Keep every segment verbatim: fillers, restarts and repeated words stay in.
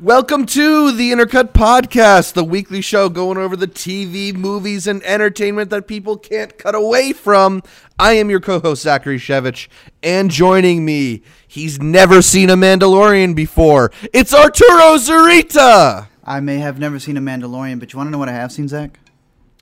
Welcome to the Intercut Podcast, the weekly show going over the T V, movies, and entertainment that people can't cut away from. I am your co-host, Zachary Shevich, and joining me, he's never seen a Mandalorian before, it's Arturo Zurita! I may have never seen a Mandalorian, but you want to know what I have seen, Zach?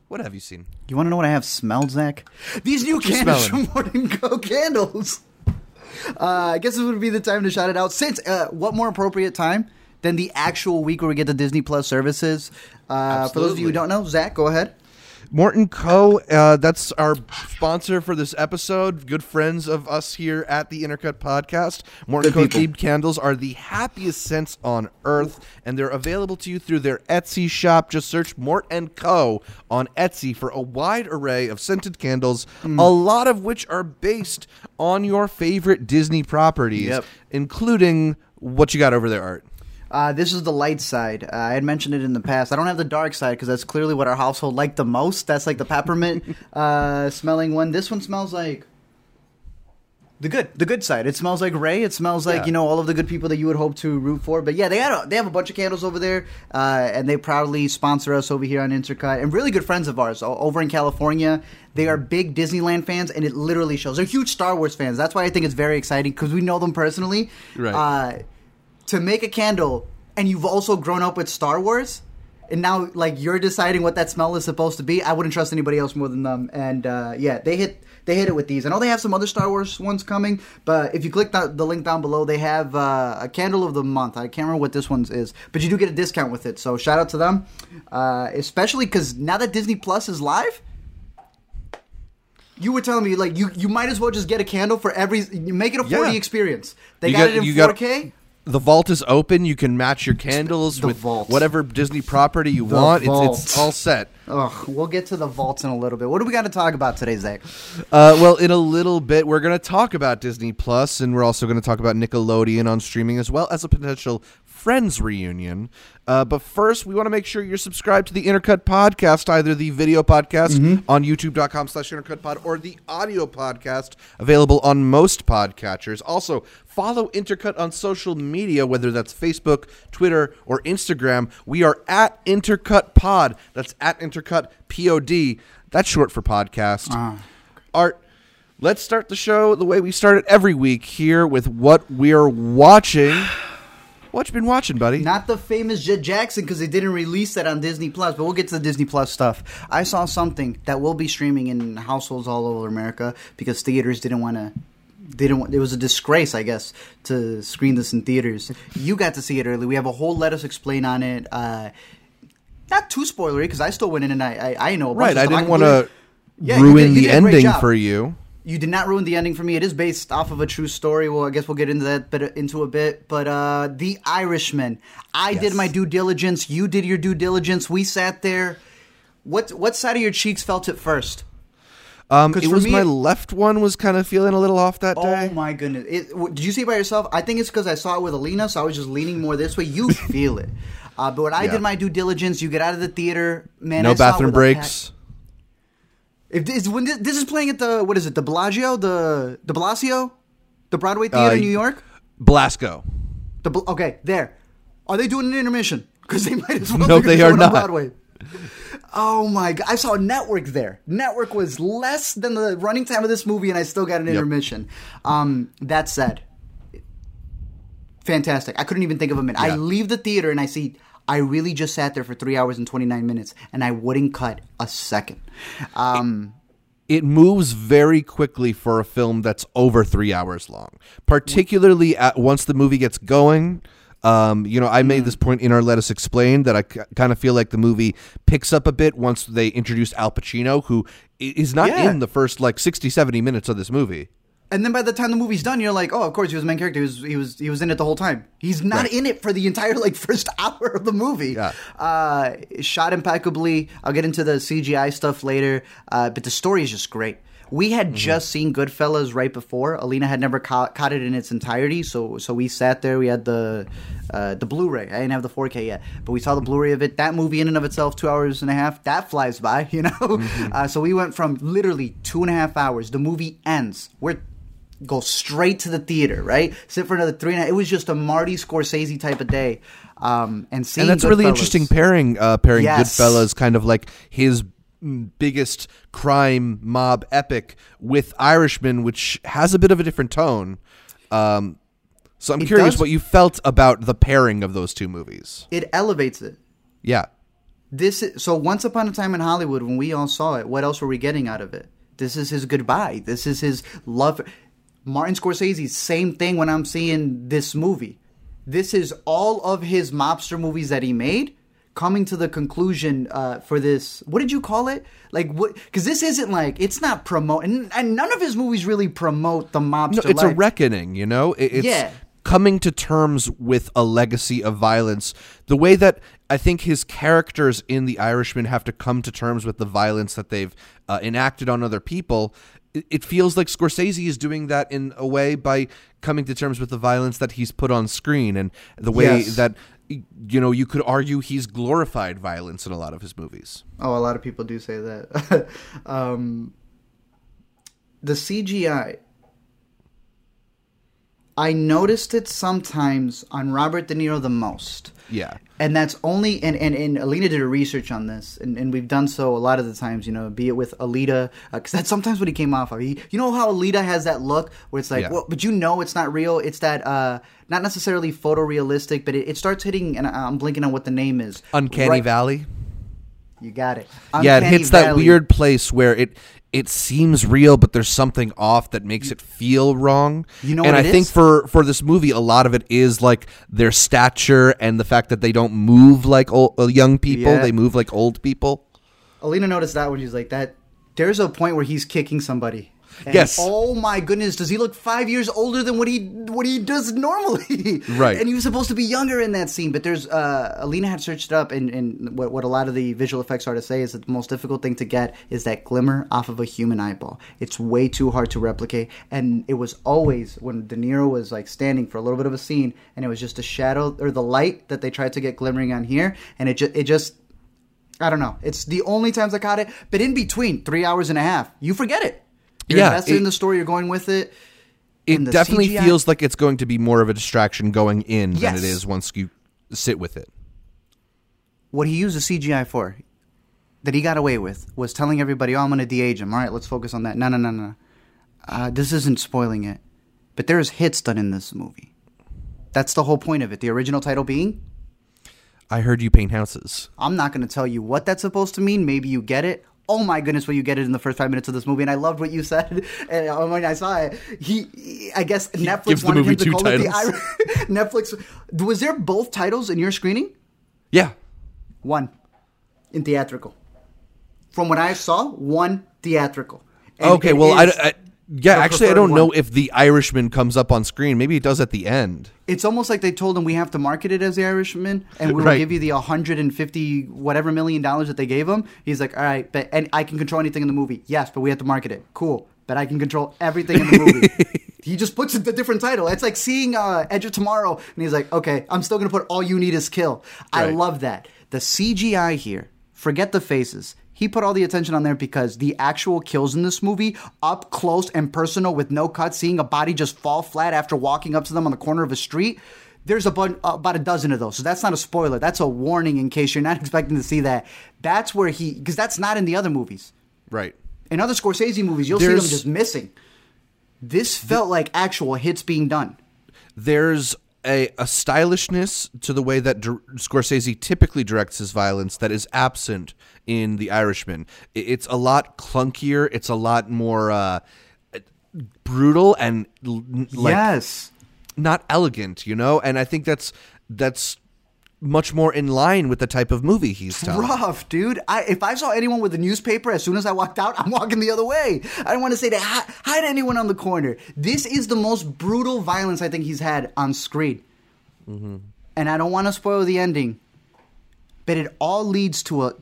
What have you seen? You want to know what I have smelled, Zach? These new candles from Mort and Co. candles! Uh, I guess this would be the time to shout it out, since uh, what more appropriate time than the actual week where we get the Disney Plus services. Uh, for those of you who don't know, Zach, go ahead. Mort and Co., uh, that's our sponsor for this episode. Good friends of us here at the Intercut Podcast. Mort and Co. themed candles are the happiest scents on earth, and they're available to you through their Etsy shop. Just search Mort and Co. on Etsy for a wide array of scented candles, mm. a lot of which are based on your favorite Disney properties, yep. including what you got over there, Art. Uh, this is the light side. Uh, I had mentioned it in the past. I don't have the dark side because that's clearly what our household liked the most. That's like the peppermint uh, smelling one. This one smells like the good, the good side. It smells like Ray. It smells like yeah. you know all of the good people that you would hope to root for. But yeah, they had a, they have a bunch of candles over there, uh, and they proudly sponsor us over here on Intercut. And really good friends of ours over in California. They are big Disneyland fans, and it literally shows. They're huge Star Wars fans. That's why I think it's very exciting because we know them personally. Right. Uh, To make a candle, and you've also grown up with Star Wars, and now like you're deciding what that smell is supposed to be. I wouldn't trust anybody else more than them. And uh, yeah, they hit they hit it with these. I know they have some other Star Wars ones coming, but if you click the, the link down below, they have uh, a candle of the month. I can't remember what this one's is, but you do get a discount with it. So shout out to them, uh, especially because now that Disney Plus is live. You were telling me like you you might as well just get a candle for every. You make it a four D yeah. experience. They got, got it in four K. Got- The vault is open. You can match your candles the with vault. Whatever Disney property you the want. It's, it's all set. Ugh, we'll get to the vaults in a little bit. What do we got to talk about today, Zach? Uh, well, in a little bit, we're going to talk about Disney Plus, and we're also going to talk about Nickelodeon on streaming, as well as a potential Friends reunion. Uh, but first, we want to make sure you're subscribed to the Intercut Podcast, either the video podcast mm-hmm. on youtube.com slash intercutpod or the audio podcast available on most podcatchers. Also, follow Intercut on social media, whether that's Facebook, Twitter, or Instagram. We are at Intercut Pod. That's at Intercut P O D. That's short for podcast. Uh. Art, let's start the show the way we start it every week here with what we're watching. What you been watching, buddy? Not the famous Jet Jackson because they didn't release that on Disney Plus, but we'll get to the Disney Plus stuff. I saw something that will be streaming in households all over America because theaters didn't want to. They didn't. It was a disgrace, I guess, to screen this in theaters. You got to see it early. We have a whole Let Us Explain on it. Uh, not too spoilery because I still went in and I I, I know. A bunch right, of I didn't want to yeah, ruin the ending for you. You did not ruin the ending for me. It is based off of a true story. Well, I guess we'll get into that bit, into a bit. But uh, The Irishman. I yes. did my due diligence. You did your due diligence. We sat there. What what side of your cheeks felt it first? Um, it was me, my left one was kind of feeling a little off that oh day. Oh, my goodness. It, did you see it by yourself? I think it's because I saw it with Alina, so I was just leaning more this way. You feel it. Uh, but when I yeah. did my due diligence, you get out of the theater. Man, no I bathroom breaks. If this, when this, this is playing at the, what is it, the Bellagio, the the Bellagio, the Broadway Theater uh, in New York? Blasco. The, okay, there. Are they doing an intermission? Because they might as well. No, they are not. Broadway. Oh, my God. I saw Network there. Network was less than the running time of this movie, and I still got an yep. intermission. Um, that said, fantastic. I couldn't even think of a minute. Yeah. I leave the theater, and I see... I really just sat there for three hours and twenty-nine minutes, and I wouldn't cut a second. Um, it, it moves very quickly for a film that's over three hours long, particularly at, once the movie gets going. Um, you know, I made this point in our Let Us Explain that I c- kind of feel like the movie picks up a bit once they introduce Al Pacino, who is not yeah. in the first, like, sixty, seventy minutes of this movie. And then by the time the movie's done, you're like, oh, of course, he was the main character. He was he was, he was in it the whole time. He's not right. in it for the entire, like, first hour of the movie. Yeah. Uh, shot impeccably. I'll get into the C G I stuff later. Uh, but the story is just great. We had mm-hmm. just seen Goodfellas right before. Alina had never ca- caught it in its entirety. So so we sat there. We had the uh, the Blu-ray. I didn't have the four K yet. But we saw the Blu-ray of it. That movie in and of itself, two hours and a half, that flies by, you know? Mm-hmm. Uh, so we went from literally two and a half hours. The movie ends. We're go straight to the theater, right? Sit for another three and a half. It was just a Marty Scorsese type of day. Um, and seeing and that's Goodfellas. Really interesting pairing, uh, pairing yes. Goodfellas, kind of like his biggest crime mob epic with Irishman, which has a bit of a different tone. Um, so I'm it curious does. what you felt about the pairing of those two movies. It elevates it. Yeah. This is, so Once Upon a Time in Hollywood, when we all saw it, what else were we getting out of it? This is his goodbye. This is his love. Martin Scorsese, same thing when I'm seeing this movie. This is all of his mobster movies that he made coming to the conclusion uh, for this. What did you call it? Like what? Because this isn't like, it's not promoting. And none of his movies really promote the mobster. No, it's life. a reckoning, you know? It's yeah. coming to terms with a legacy of violence. The way that I think his characters in The Irishman have to come to terms with the violence that they've uh, enacted on other people. It feels like Scorsese is doing that in a way by coming to terms with the violence that he's put on screen and the way yes. that, you know, you could argue he's glorified violence in a lot of his movies. Oh, a lot of people do say that. um, the C G I. I noticed it sometimes on Robert De Niro the most. Yeah. And that's only, and, and, and Alina did a research on this, and, and we've done so a lot of the times, you know, be it with Alita, because uh, that's sometimes what he came off of. He, you know how Alita has that look where it's like, yeah. well, but you know it's not real. It's that, uh, not necessarily photorealistic, but it, it starts hitting, and I'm blinking on what the name is. Uncanny right. Valley. You got it. Uncanny yeah, it hits Valley. That weird place where it... It seems real, but there's something off that makes it feel wrong. You know, and what I think is? for for this movie, a lot of it is like their stature and the fact that they don't move like old, young people; yeah. they move like old people. Alina noticed that when she's like that. There's a point where he's kicking somebody. And yes. Oh my goodness! Does he look five years older than what he what he does normally? Right. And he was supposed to be younger in that scene, but there's uh, Alina had searched it up, and, and what what a lot of the visual effects artists say is that the most difficult thing to get is that glimmer off of a human eyeball. It's way too hard to replicate, and it was always when De Niro was like standing for a little bit of a scene, and it was just a shadow or the light that they tried to get glimmering on here, and it ju- it just I don't know. It's the only times I caught it, but in between three hours and a half, you forget it. You're yeah, invested it, in the story. You're going with it. It definitely C G I. Feels like it's going to be more of a distraction going in yes. than it is once you sit with it. What he used the C G I for, that he got away with, was telling everybody, oh, I'm going to de-age him. All right, let's focus on that. No, no, no, no. Uh, this isn't spoiling it. But there is hits done in this movie. That's the whole point of it. The original title being? I Heard You Paint Houses. I'm not going to tell you what that's supposed to mean. Maybe you get it. Oh my goodness, well, you get it in the first five minutes of this movie, and I loved what you said. And when I saw it, he, he I guess he Netflix wanted him to call titles. It the Irish. Netflix, was there both titles in your screening? Yeah, one in theatrical. From what I saw, one theatrical. And okay, well, I, I yeah, actually, I don't one. know if The Irishman comes up on screen. Maybe it does at the end. It's almost like they told him we have to market it as The Irishman, and we'll right. give you the one hundred fifty whatever million dollars that they gave him. He's like, all right, but and I can control anything in the movie. Yes, but we have to market it. Cool, but I can control everything in the movie. He just puts it a different title. It's like seeing uh, Edge of Tomorrow, and he's like, okay, I'm still going to put All You Need Is Kill. Right. I love that. The C G I here, forget the faces. He put all the attention on there because the actual kills in this movie, up close and personal with no cut, seeing a body just fall flat after walking up to them on the corner of a street, there's about, about a dozen of those. So that's not a spoiler. That's a warning in case you're not expecting to see that. That's where he, because that's not in the other movies. Right. In other Scorsese movies, you'll there's, see them just missing. This felt the, like actual hits being done. There's a, a stylishness to the way that Di- Scorsese typically directs his violence that is absent in The Irishman. It's a lot clunkier. It's a lot more uh, brutal and like yes. not elegant, you know? And I think that's that's much more in line with the type of movie he's telling. Rough, dude. I, if I saw anyone with a newspaper, as soon as I walked out, I'm walking the other way. I don't want to say to hi, hi to anyone on the corner. This is the most brutal violence I think he's had on screen. Mm-hmm. And I don't want to spoil the ending, but it all leads to a...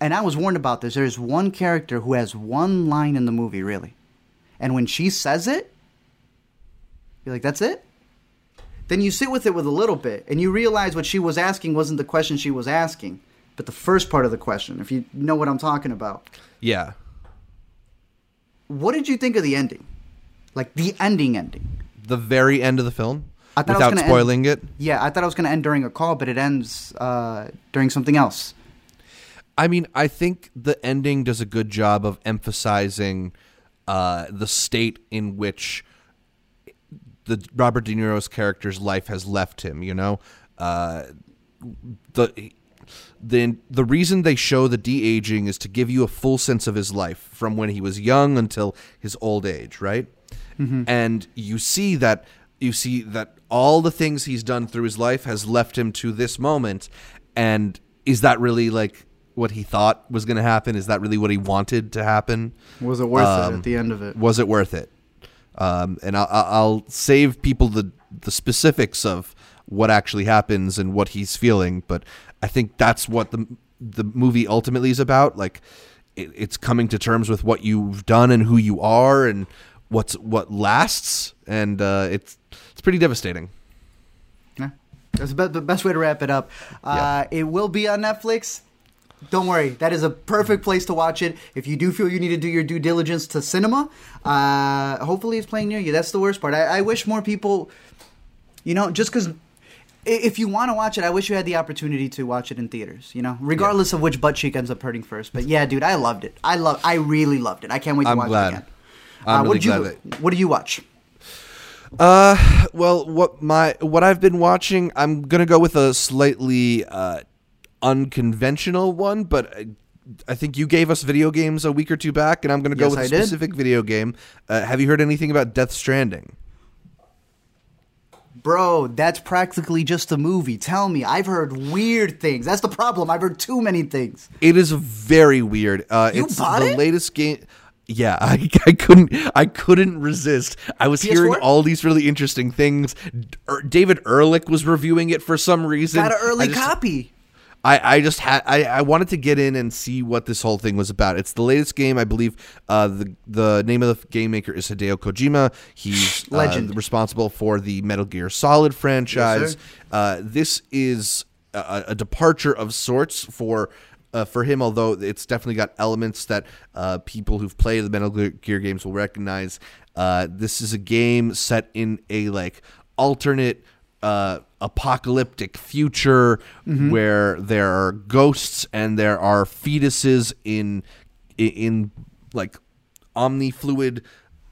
And I was warned about this. There's one character who has one line in the movie, really. And when she says it, you're like, that's it? Then you sit with it with a little bit, and you realize what she was asking wasn't the question she was asking, but the first part of the question, if you know what I'm talking about. Yeah. What did you think of the ending? Like the ending ending. The very end of the film? I thought without I was spoiling end, it? Yeah, I thought it was going to end during a call, but it ends uh, during something else. I mean, I think the ending does a good job of emphasizing uh, the state in which the Robert De Niro's character's life has left him, you know? Uh, the the the reason they show the de-aging is to give you a full sense of his life from when he was young until his old age, right? Mm-hmm. And you see that you see that all the things he's done through his life has left him to this moment. And is that really like what he thought was going to happen? Is that really what he wanted to happen? Was it worth um, it at the end of it? Was it worth it? Um, and I'll, I'll save people the, the specifics of what actually happens and what he's feeling. But I think that's what the the movie ultimately is about. Like it, it's coming to terms with what you've done and who you are and what's what lasts. And uh, it's it's pretty devastating. Yeah, that's about the best way to wrap it up. Uh, yeah. It will be on Netflix. Don't worry. That is a perfect place to watch it. If you do feel you need to do your due diligence to cinema, uh, hopefully it's playing near you. That's the worst part. I, I wish more people, you know, just because if you want to watch it, I wish you had the opportunity to watch it in theaters, you know, regardless yeah. of which butt cheek ends up hurting first. But yeah, dude, I loved it. I love. I really loved it. I can't wait to I'm watch glad. it again. I'm uh, really what did glad you, that... What do you watch? Uh, well, what my what I've been watching, I'm going to go with a slightly uh. unconventional one, but I think you gave us video games a week or two back, and I'm going to go yes, with I a specific did. video game. Uh, have you heard anything about Death Stranding? Bro, that's practically just a movie. Tell me. I've heard weird things. That's the problem. I've heard too many things. It is very weird. Uh, you it's bought the it? latest game. Yeah, I, I couldn't. I couldn't resist. I was P S four? Hearing all these really interesting things. Er, David Ehrlich was reviewing it for some reason. Got an early just, copy. I, I just had I, I wanted to get in and see what this whole thing was about. It's the latest game, I believe. Uh, the the name of the game maker is Hideo Kojima. He's legend uh, responsible for the Metal Gear Solid franchise. Yes, uh, this is a, a departure of sorts for uh, for him, although it's definitely got elements that uh, people who've played the Metal Gear games will recognize. Uh, this is a game set in a like alternate. Uh, apocalyptic future mm-hmm. where there are ghosts and there are fetuses in, in in like omnifluid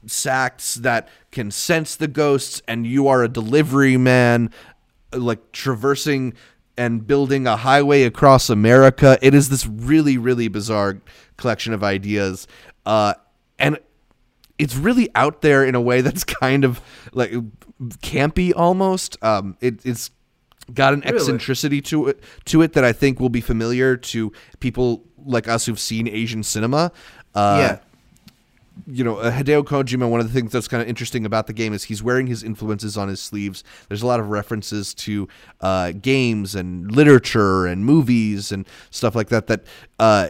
sacks that can sense the ghosts, and you are a delivery man like traversing and building a highway across America. It is this really, really bizarre collection of ideas. Uh, and it's really out there in a way that's kind of like campy almost. Um, it, it's got an really? eccentricity to it, to it that I think will be familiar to people like us who've seen Asian cinema. Uh, yeah. You know, Hideo Kojima, one of the things that's kind of interesting about the game is he's wearing his influences on his sleeves. There's a lot of references to uh, games and literature and movies and stuff like that that uh,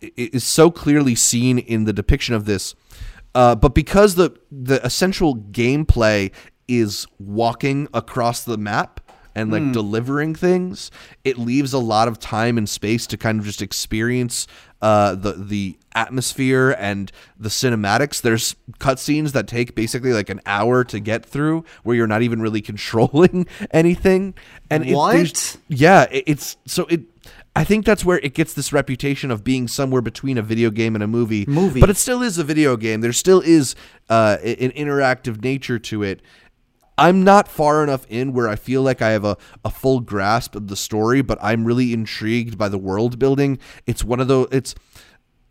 is so clearly seen in the depiction of this. Uh, but because the, the essential gameplay is walking across the map and like mm. delivering things, it leaves a lot of time and space to kind of just experience uh, the the atmosphere and the cinematics. There's cutscenes that take basically like an hour to get through where you're not even really controlling anything. And what? It, yeah, it, it's so it. I think that's where it gets this reputation of being somewhere between a video game and a movie. Movie. But it still is a video game. There still is uh, an interactive nature to it. I'm not far enough in where I feel like I have a, a full grasp of the story, but I'm really intrigued by the world building. It's one of those... It's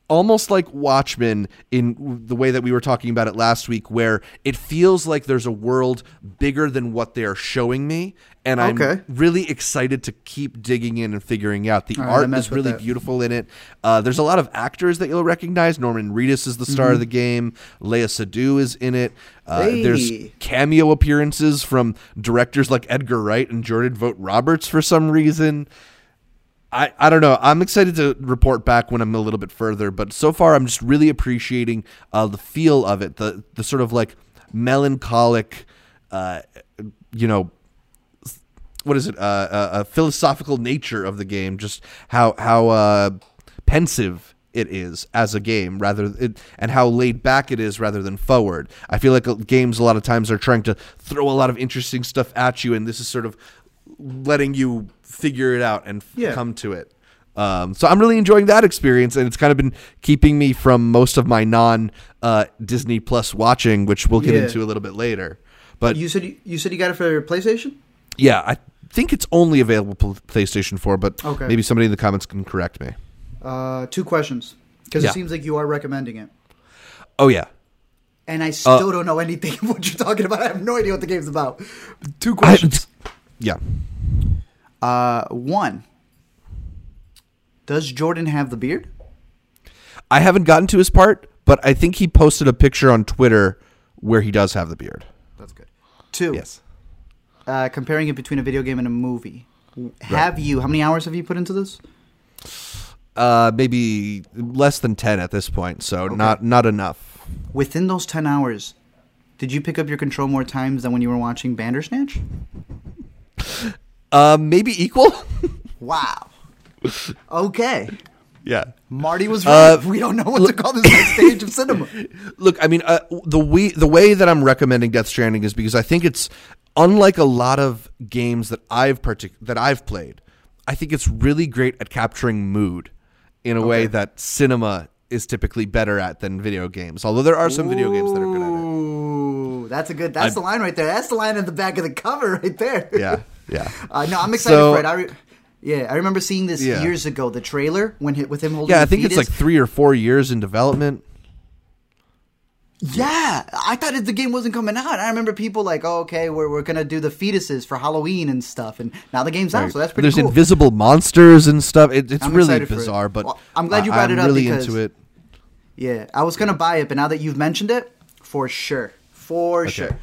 almost like Watchmen in the way that we were talking about it last week, where it feels like there's a world bigger than what they're showing me. And I'm okay. really excited to keep digging in and figuring out. The All art right, is really that. beautiful in it. Uh, there's a lot of actors that you'll recognize. Norman Reedus is the star mm-hmm. of the game. Lea Seydoux is in it. Uh, hey. There's cameo appearances from directors like Edgar Wright and Jordan Vogt Roberts for some reason. I, I don't know. I'm excited to report back when I'm a little bit further, but so far I'm just really appreciating uh, the feel of it, the the sort of like melancholic, uh, you know, what is it? Uh, uh, philosophical nature of the game. Just how how uh, pensive it is as a game, rather it, and how laid back it is rather than forward. I feel like games a lot of times are trying to throw a lot of interesting stuff at you, and this is sort of letting you figure it out and yeah. come to it. Um, so I'm really enjoying that experience, and it's kind of been keeping me from most of my non uh, Disney Plus watching, which we'll get yeah. into a little bit later. But you said you said you got it for PlayStation? Yeah, I think it's only available for PlayStation four, but okay. maybe somebody in the comments can correct me. Uh, two questions, because yeah. it seems like you are recommending it. Oh yeah, and I still uh, don't know anything of what you're talking about. I have no idea what the game's about. Two questions. I, yeah. Uh, one. Does Jordan have the beard? I haven't gotten to his part, but I think he posted a picture on Twitter where he does have the beard. That's good. Two. Yes. Uh, comparing it between a video game and a movie. Have right. you, how many hours have you put into this? Uh, maybe less than ten at this point, so okay. not not enough. Within those ten hours, did you pick up your control more times than when you were watching Bandersnatch? Uh, maybe equal. Wow. Okay. Yeah. Marty was right. Uh, we don't know what look, to call this next stage of cinema. Look, I mean, uh, the way, the way that I'm recommending Death Stranding is because I think it's, unlike a lot of games that I've partic- that I've played, I think it's really great at capturing mood in a okay. way that cinema is typically better at than video games. Although there are some Ooh, video games that are good at it. That's a good. That's I'm, the line right there. That's the line at the back of the cover right there. Yeah, yeah. Uh, no, I'm excited so, for it. I re- Yeah, I remember seeing this yeah. years ago, the trailer, when with him holding the Yeah, I think fetus. It's like three or four years in development. Yeah, I thought the game wasn't coming out. I remember people like, oh, okay, we're, we're going to do the fetuses for Halloween and stuff, and now the game's right. out, so that's pretty There's cool. There's invisible monsters and stuff. It, it's I'm really bizarre, it. but well, I'm glad you brought I, it up really because, into it. Yeah, I was going to buy it, but now that you've mentioned it, for sure, for okay. sure.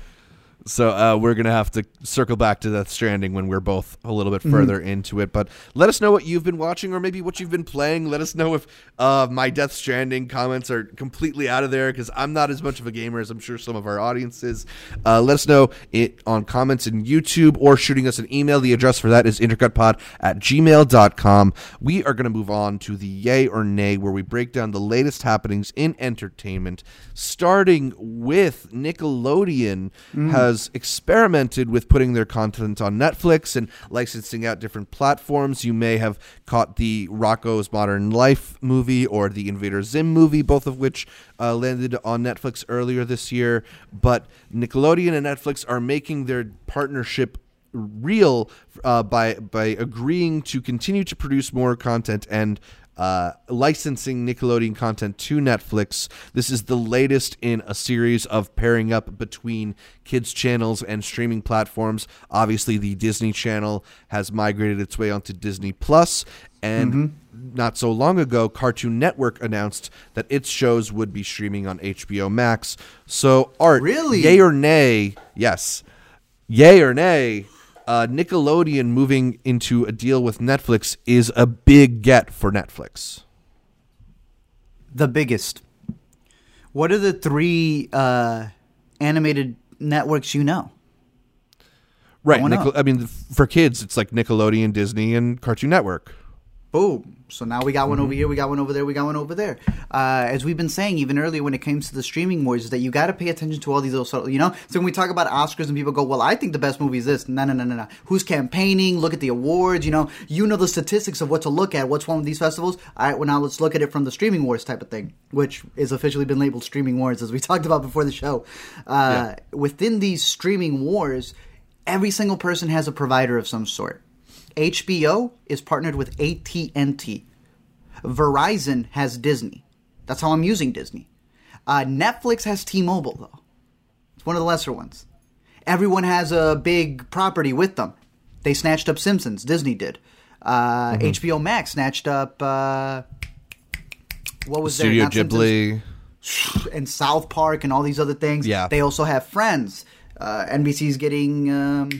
So uh, we're going to have to circle back to Death Stranding when we're both a little bit further mm-hmm. into it. But let us know what you've been watching or maybe what you've been playing. Let us know if uh, my Death Stranding comments are completely out of there because I'm not as much of a gamer as I'm sure some of our audience is. Uh, let us know it on comments in YouTube or shooting us an email. The address for that is intercutpod at gmail dot com. We are going to move on to the Yay or Nay, where we break down the latest happenings in entertainment, starting with Nickelodeon mm. has experimented with putting their content on Netflix and licensing out different platforms. You may have caught the Rocko's Modern Life movie or the Invader Zim movie, both of which uh, landed on Netflix earlier this year. But Nickelodeon and Netflix are making their partnership real uh, by by agreeing to continue to produce more content and Uh, licensing Nickelodeon content to Netflix. This is the latest in a series of pairing up between kids' channels and streaming platforms. Obviously, the Disney Channel has migrated its way onto Disney Plus, and mm-hmm. not so long ago, Cartoon Network announced that its shows would be streaming on H B O Max. So, Art, really? Yay or nay? Yes. Yay or nay? Uh, Nickelodeon moving into a deal with Netflix is a big get for Netflix. The biggest. What are the three uh, animated networks you know? Right. I, Nickel- I mean, for kids, it's like Nickelodeon, Disney, and Cartoon Network. Boom. So now we got one over here, we got one over there, we got one over there. Uh, as we've been saying even earlier when it comes to the streaming wars, is that you got to pay attention to all these little subtle, you know? So when we talk about Oscars and people go, well, I think the best movie is this. No, no, no, no, no. Who's campaigning? Look at the awards, you know? You know the statistics of what to look at. What's one of these festivals? All right, well, now let's look at it from the streaming wars type of thing, which is officially been labeled streaming wars, as we talked about before the show. Uh, yeah. Within these streaming wars, every single person has a provider of some sort. H B O is partnered with A T and T. Verizon has Disney. That's how I'm using Disney. Uh, Netflix has T-Mobile, though. It's one of the lesser ones. Everyone has a big property with them. They snatched up Simpsons. Disney did. Uh, mm-hmm. H B O Max snatched up... Uh, what was Studio there? Ghibli. Simpsons. And South Park and all these other things. Yeah. They also have Friends. Uh, N B C's getting... Um,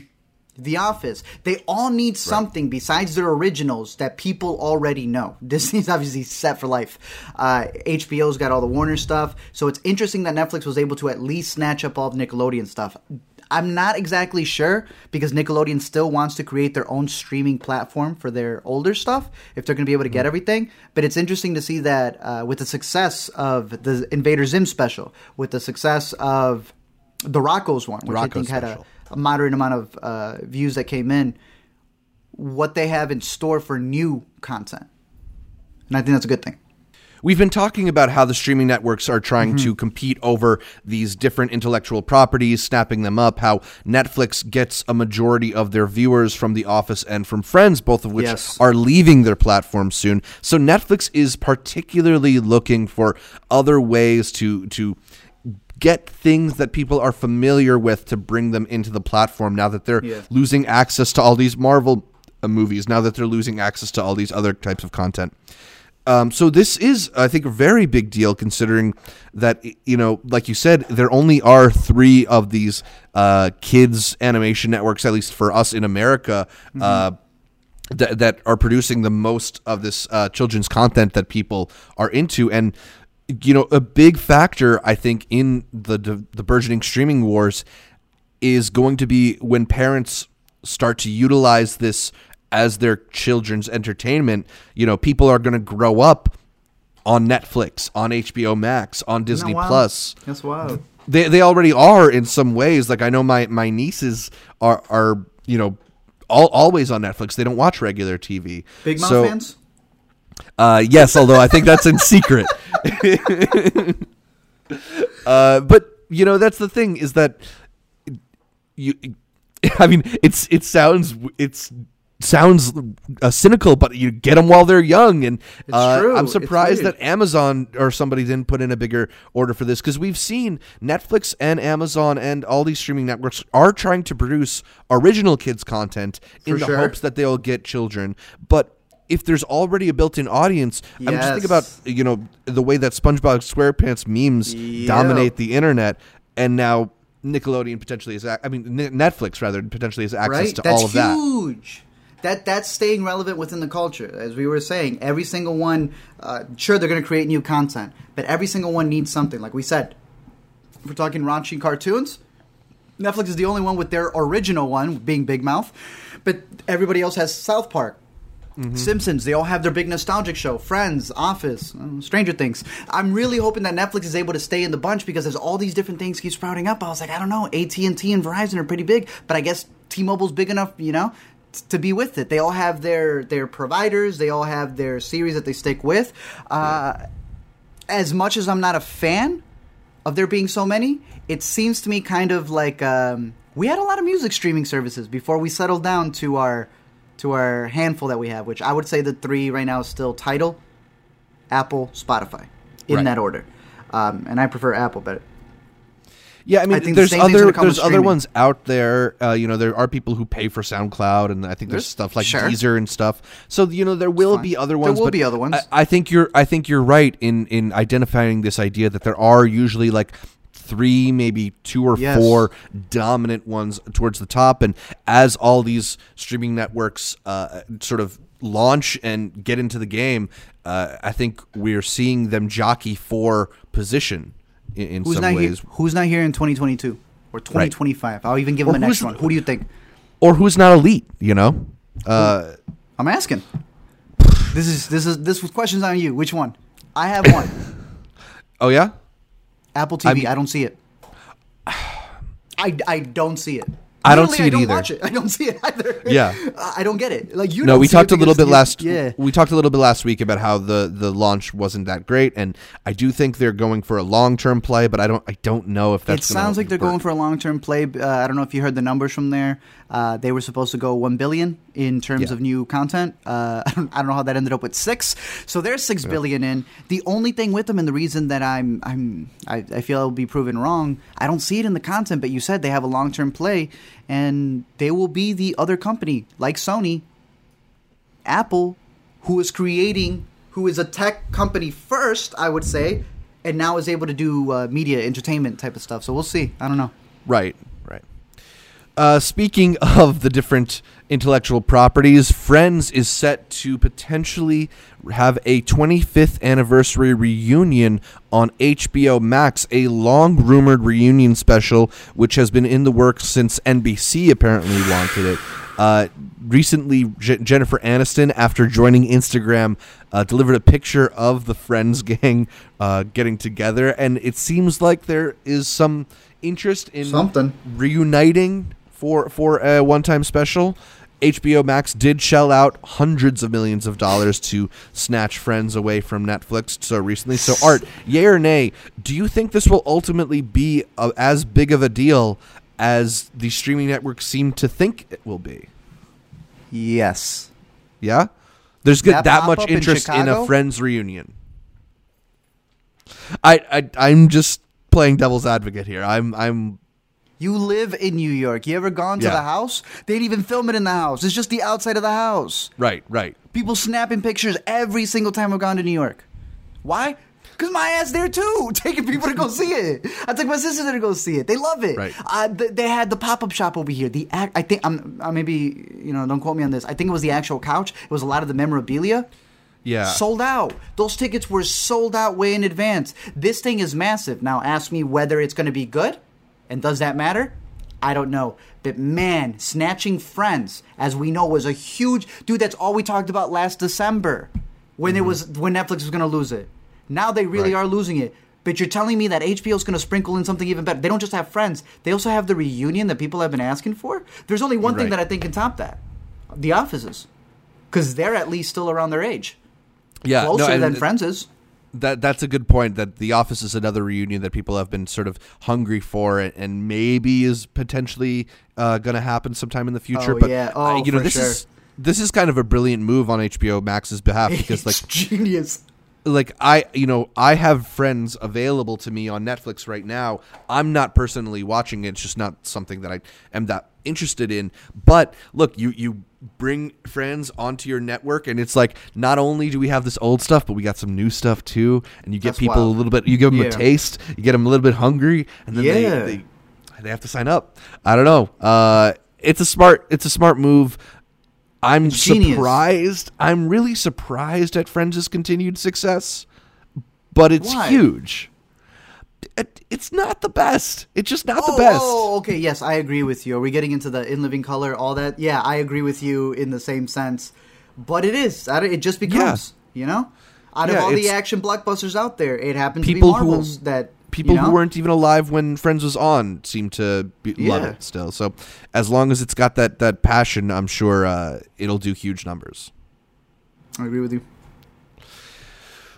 The Office. They all need something right. besides their originals that people already know. Disney's obviously set for life. Uh, H B O's got all the Warner stuff. So it's interesting that Netflix was able to at least snatch up all of Nickelodeon stuff. I'm not exactly sure because Nickelodeon still wants to create their own streaming platform for their older stuff, if they're going to be able to get everything. But it's interesting to see that uh, with the success of the Invader Zim special, with the success of the Rocco's one, which Rocco I think special. had a, a moderate amount of uh, views that came in, what they have in store for new content. And I think that's a good thing. We've been talking about how the streaming networks are trying mm-hmm. to compete over these different intellectual properties, snapping them up, how Netflix gets a majority of their viewers from The Office and from Friends, both of which yes. are leaving their platform soon. So Netflix is particularly looking for other ways to to get things that people are familiar with to bring them into the platform now that they're yeah. losing access to all these Marvel movies, now that they're losing access to all these other types of content. Um, so this is, I think, a very big deal considering that, you know, like you said, there only are three of these uh, kids animation networks, at least for us in America, mm-hmm. uh, th- that are producing the most of this uh, children's content that people are into. And, you know, a big factor, I think, in the the, the burgeoning streaming wars is going to be when parents start to utilize this as their children's entertainment. You know, people are going to grow up on Netflix, on H B O Max, on Disney Plus. That's wild. They they already are in some ways. Like I know my, my nieces are are you know all, always on Netflix. They don't watch regular T V. Big Mouth so, fans? Uh, yes, although I think that's in secret. uh, but you know that's the thing is that you. I mean, it's it sounds it's. sounds uh, cynical, but you get them while they're young. And uh, I'm surprised that Amazon or somebody didn't put in a bigger order for this, because we've seen Netflix and Amazon and all these streaming networks are trying to produce original kids content in the hopes that they'll get children. But if there's already a built-in audience, yes. I mean, just think about, you know, the way that SpongeBob SquarePants memes yep. dominate the internet, and now Nickelodeon potentially is, I mean, Netflix rather potentially has access right? to That's all of that. Huge. That that's staying relevant within the culture. As we were saying, every single one, uh, sure, they're going to create new content, but every single one needs something. Like we said, if we're talking raunchy cartoons, Netflix is the only one with their original one, being Big Mouth, but everybody else has South Park, mm-hmm. Simpsons. They all have their big nostalgic show, Friends, Office, uh, Stranger Things. I'm really hoping that Netflix is able to stay in the bunch, because there's all these different things keep sprouting up. I was like, I don't know, A T and T and Verizon are pretty big, but I guess T-Mobile's big enough, you know, to be with it. They all have their their providers, they all have their series that they stick with. Uh, yeah. As much as I'm not a fan of there being so many, it seems to me kind of like um, we had a lot of music streaming services before we settled down to our to our handful that we have, which I would say the three right now is still Tidal, Apple, Spotify, in right. that order. Um, and I prefer Apple better. Yeah, I mean, I think there's the other there's other ones out there. Uh, you know, there are people who pay for SoundCloud, and I think there's, there's stuff like sure. Deezer and stuff. So you know, there will be other ones. There will be other ones. I, I think you're I think you're right in in identifying this idea that there are usually like three, maybe two or yes. four dominant ones towards the top, and as all these streaming networks uh, sort of launch and get into the game, uh, I think we're seeing them jockey for position. In, in who's some not ways. Here, who's not here in twenty twenty-two or twenty twenty-five? Right. I'll even give him a next one. Who do you think? Or who's not elite? You know, uh, I'm asking. This is this is this question's on you. Which one? I have one. Oh yeah, Apple T V. I'm, I don't see it. I, I don't see it. I don't see it either. I don't see it either. Yeah, I don't get it. Like you. No, we talked a little bit last. Yeah. we talked a little bit last week about how the, the launch wasn't that great, and I do think they're going for a long term play, but I don't. I don't know if that's. It sounds like they're going for a long term play. Uh, I don't know if you heard the numbers from there. Uh, they were supposed to go one billion in terms yeah. of new content. Uh, I don't. I don't know how that ended up with six. So they're six yeah. billion in. The only thing with them, and the reason that I'm I'm I, I feel I'll be proven wrong. I don't see it in the content, but you said they have a long term play. And they will be the other company, like Sony, Apple, who is creating, who is a tech company first, I would say, and now is able to do uh, media, entertainment type of stuff. So we'll see. I don't know. Right, right. Uh, speaking of the different intellectual properties, Friends is set to potentially have a twenty-fifth anniversary reunion on H B O Max, a long-rumored reunion special, which has been in the works since N B C apparently wanted it. Uh, recently, J- Jennifer Aniston, after joining Instagram, uh, delivered a picture of the Friends gang uh, getting together, and it seems like there is some interest in something reuniting for for a one-time special. H B O Max did shell out hundreds of millions of dollars to snatch Friends away from Netflix so recently. So, Art, yay or nay, do you think this will ultimately be a, as big of a deal as the streaming networks seem to think it will be? Yes. Yeah? There's that, that much interest in, in a Friends reunion. I, I, I'm just playing devil's advocate here. I'm... I'm You live in New York. You ever gone to yeah. the house? They'd even film it in the house. It's just the outside of the house. Right, right. People snapping pictures every single time I've gone to New York. Why? Because my ass there too, taking people to go see it. I took my sister there to go see it. They love it. Right. Uh, th- they had the pop-up shop over here. The act- I think I'm I maybe you know don't quote me on this. I think it was the actual couch. It was a lot of the memorabilia. Yeah. Sold out. Those tickets were sold out way in advance. This thing is massive. Now ask me whether it's going to be good. And does that matter? I don't know. But man, snatching Friends, as we know, was a huge... Dude, that's all we talked about last December when mm-hmm. it was when Netflix was going to lose it. Now they really right. are losing it. But you're telling me that H B O's going to sprinkle in something even better. They don't just have Friends. They also have the reunion that people have been asking for. There's only one right. thing that I think can top that. The Offices. Because they're at least still around their age. Yeah, Closer no, than it, Friends is. That that's a good point, that The Office is another reunion that people have been sort of hungry for and, and maybe is potentially uh, going to happen sometime in the future. Oh, but yeah. oh, uh, you know, this sure. is this is kind of a brilliant move on H B O Max's behalf because like genius. Like I, you know, I have Friends available to me on Netflix right now. I'm not personally watching it. It's just not something that I am that interested in. But look, you you. bring Friends onto your network, and it's like not only do we have this old stuff, but we got some new stuff too, and you get That's people wild. a little bit, you give them yeah. a taste, you get them a little bit hungry, and then yeah. they, they they have to sign up. I don't know. Uh, it's a smart it's a smart move. I'm Genius. surprised. I'm really surprised at Friends' continued success, but it's Why? huge. It's not the best. It's just not oh, the best. Oh, okay. Yes, I agree with you. Are we getting into the In Living Color, all that? Yeah, I agree with you in the same sense. But it is. It just becomes, yeah. you know? Out yeah, of all the action blockbusters out there, it happens to be Marvel's who, that, People you know? who weren't even alive when Friends was on seem to be, yeah. love it still. So as long as it's got that, that passion, I'm sure uh, it'll do huge numbers. I agree with you.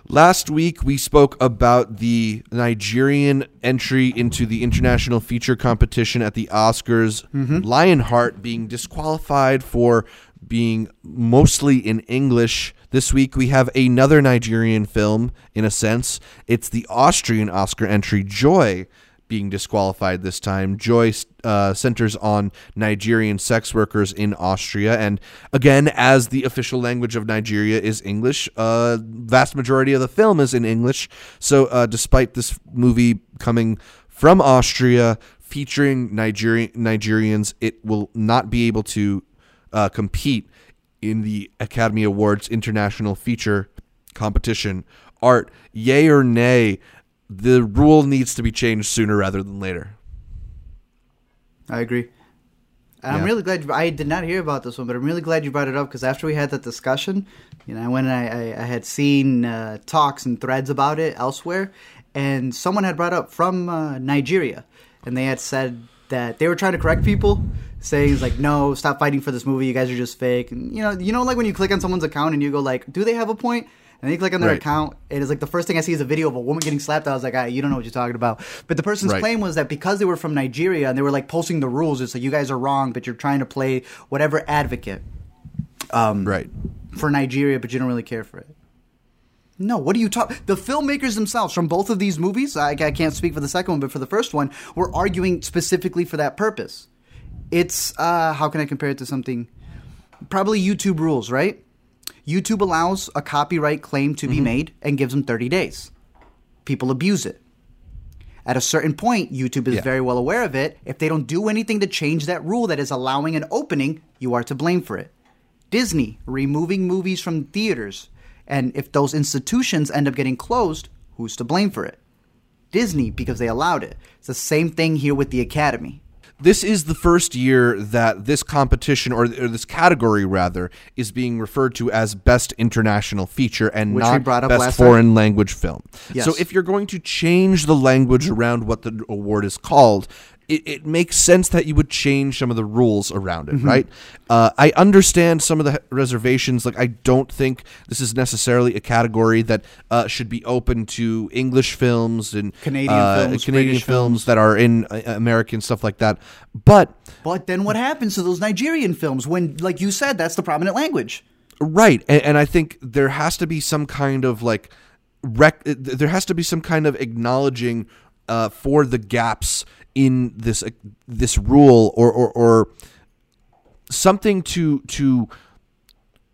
Last week, we spoke about the Nigerian entry into the international feature competition at the Oscars, mm-hmm. Lionheart being disqualified for being mostly in English. This week, we have another Nigerian film, in a sense. It's the Austrian Oscar entry, Joy, being disqualified this time. Joy uh, centers on Nigerian sex workers in Austria. And again, as the official language of Nigeria is English, uh, vast majority of the film is in English. So uh, despite this movie coming from Austria featuring Nigerian Nigerians, it will not be able to uh, compete in the Academy Awards International Feature Competition. Art, yay or nay, the rule needs to be changed sooner rather than later. I agree. And yeah. I'm really glad you, I did not hear about this one, but I'm really glad you brought it up because after we had that discussion, you know, I went and I, I, I had seen uh, talks and threads about it elsewhere, and someone had brought up from uh, Nigeria, and they had said that they were trying to correct people, saying like, "No, stop fighting for this movie. You guys are just fake." And you know, you know, like when you click on someone's account and you go like, "Do they have a point?" And they click on their right. account, and it's like the first thing I see is a video of a woman getting slapped. I was like, ah, you don't know what you're talking about. But the person's right. claim was that because they were from Nigeria and they were like posting the rules, it's like you guys are wrong, but you're trying to play whatever advocate um, right. for Nigeria, but you don't really care for it. No, what are you talking? The filmmakers themselves from both of these movies, I, I can't speak for the second one, but for the first one, were arguing specifically for that purpose. It's, uh, how can I compare it to something? Probably YouTube rules, right? YouTube allows a copyright claim to be mm-hmm. made and gives them thirty days. People abuse it. At a certain point, YouTube is yeah. very well aware of it. If they don't do anything to change that rule that is allowing an opening, you are to blame for it. Disney removing movies from theaters. And if those institutions end up getting closed, who's to blame for it? Disney, because they allowed it. It's the same thing here with the Academy. This is the first year that this competition, or, or this category rather, is being referred to as Best International Feature and not Best Foreign Language Film. Yes. So if you're going to change the language around what the award is called, it, it makes sense that you would change some of the rules around it, mm-hmm. right? Uh, I understand some of the reservations. Like, I don't think this is necessarily a category that uh, should be open to English films and Canadian uh, films, Canadian British films that are in uh, American, stuff like that. But but then what happens to those Nigerian films when, like you said, that's the prominent language? Right, and, and I think there has to be some kind of like rec- there has to be some kind of acknowledging uh, for the gaps in this uh, this rule or, or or something to to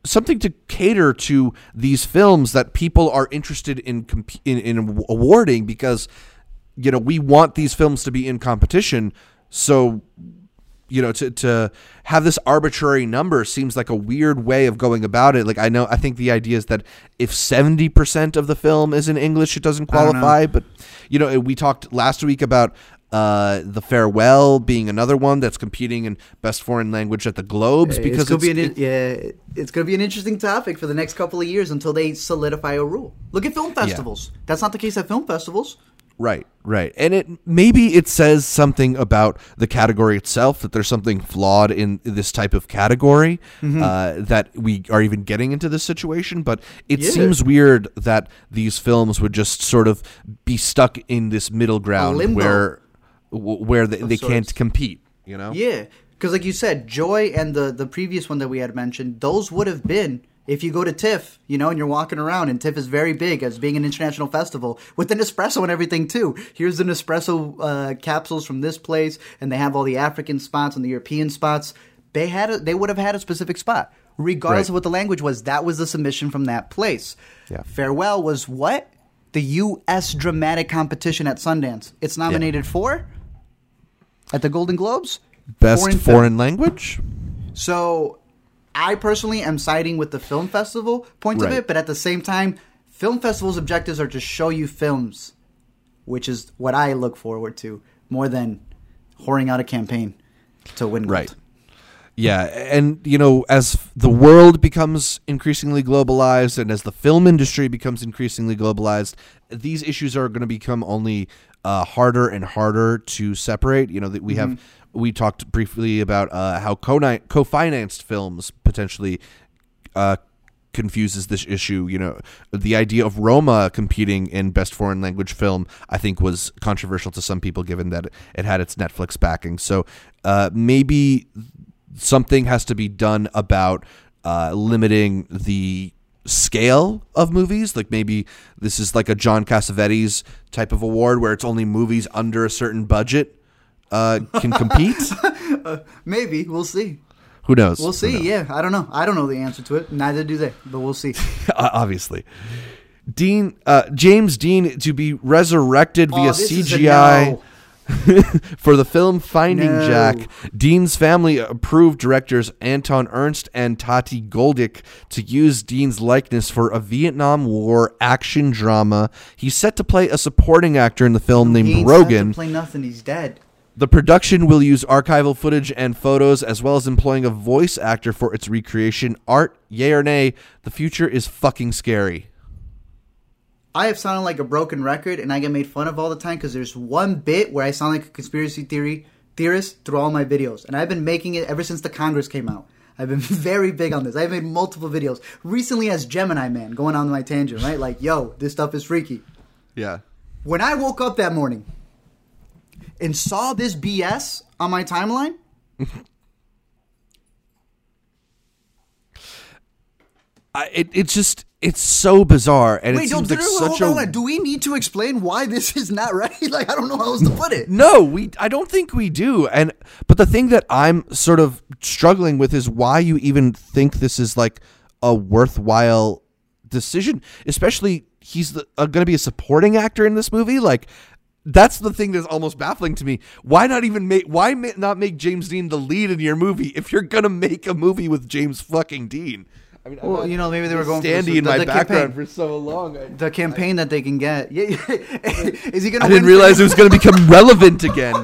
something to cater to these films that people are interested in, comp- in in awarding, because you know we want these films to be in competition. So you know to to have this arbitrary number seems like a weird way of going about it. Like I know I think the idea is that if seventy percent of the film is in English, it doesn't qualify. But you know we talked last week about Uh, The Farewell being another one that's competing in Best Foreign Language at the Globes, because it's going to be an, it, yeah, it's going to be an interesting topic for the next couple of years until they solidify a rule. Look at film festivals. Yeah. That's not the case at film festivals. Right, right. And it maybe it says something about the category itself, that there's something flawed in this type of category, mm-hmm. uh, that we are even getting into this situation. But it yeah. seems weird that these films would just sort of be stuck in this middle ground where... where they, they can't compete, you know? Yeah, because like you said, Joy and the, the previous one that we had mentioned, those would have been, if you go to TIFF, you know, and you're walking around, and TIFF is very big as being an international festival, with an Nespresso and everything, too. Here's the Nespresso uh, capsules from this place, and they have all the African spots and the European spots. They had a, they would have had a specific spot. Regardless right. of what the language was, that was the submission from that place. Yeah. Farewell was what? The U S Dramatic Competition at Sundance. It's nominated yeah. for... at the Golden Globes? Best Foreign, foreign Language? So I personally am siding with the film festival point right. of it, but at the same time, film festivals' objectives are to show you films, which is what I look forward to more than whoring out a campaign to win gold. Right. Yeah, and, you know, as the world becomes increasingly globalized and as the film industry becomes increasingly globalized, these issues are going to become only... Uh, harder and harder to separate. You know that we mm-hmm. have we talked briefly about uh, how co- co-financed films potentially uh, confuses this issue. You know the idea of Roma competing in Best Foreign Language Film, I think, was controversial to some people given that it had its Netflix backing. So uh, maybe something has to be done about uh, limiting the scale of movies. Like maybe this is like a John Cassavetes type of award where it's only movies under a certain budget uh, can compete. uh, maybe we'll see. Who knows? We'll see. Knows? Yeah, I don't know. I don't know the answer to it. Neither do they. But we'll see. uh, obviously, Dean uh, James Dean to be resurrected oh, via C G I. For the film Finding no. Jack, Dean's family approved directors Anton Ernst and Tati Goldick to use Dean's likeness for a Vietnam War action drama. He's set to play a supporting actor in the film named Dean's Rogan. Not to play nothing. He's dead. The production will use archival footage and photos, as well as employing a voice actor for its recreation. Art, yay or nay, the future is fucking scary. I have sounded like a broken record, and I get made fun of all the time because there's one bit where I sound like a conspiracy theory theorist through all my videos. And I've been making it ever since the Congress came out. I've been very big on this. I've made multiple videos. Recently as Gemini Man, going on my tangent, right? Like, yo, this stuff is freaky. Yeah. When I woke up that morning and saw this B S on my timeline... I, it it's just... It's so bizarre, and Wait, it seems like such a... Do we need to explain why this is not right? Like, I don't know how else to put it. No, we. I don't think we do. And but the thing that I'm sort of struggling with is why you even think this is like a worthwhile decision. Especially, he's uh, going to be a supporting actor in this movie. Like, that's the thing that's almost baffling to me. Why not even make, why not make James Dean the lead in your movie if you're going to make a movie with James fucking Dean? I mean, well, you know, maybe they were going Standy in the, my the background campaign. For so long. I, the campaign I, that they can get. Yeah, yeah. Is he gonna I win? Didn't realize it was going to become relevant again.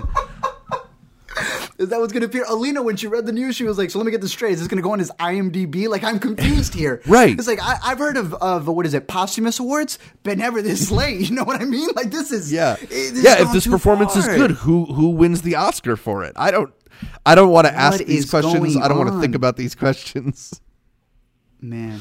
Is that what's going to appear? Alina, when she read the news, she was like, so let me get this straight. Is this going to go on his I M D B? Like, I'm confused here. Right. It's like, I, I've heard of, of, what is it, posthumous awards, but never this late. You know what I mean? Like, this is... Yeah, it, this yeah if this performance far. is good, who who wins the Oscar for it? I don't I don't want to ask these questions. I don't want to think about these questions. Man.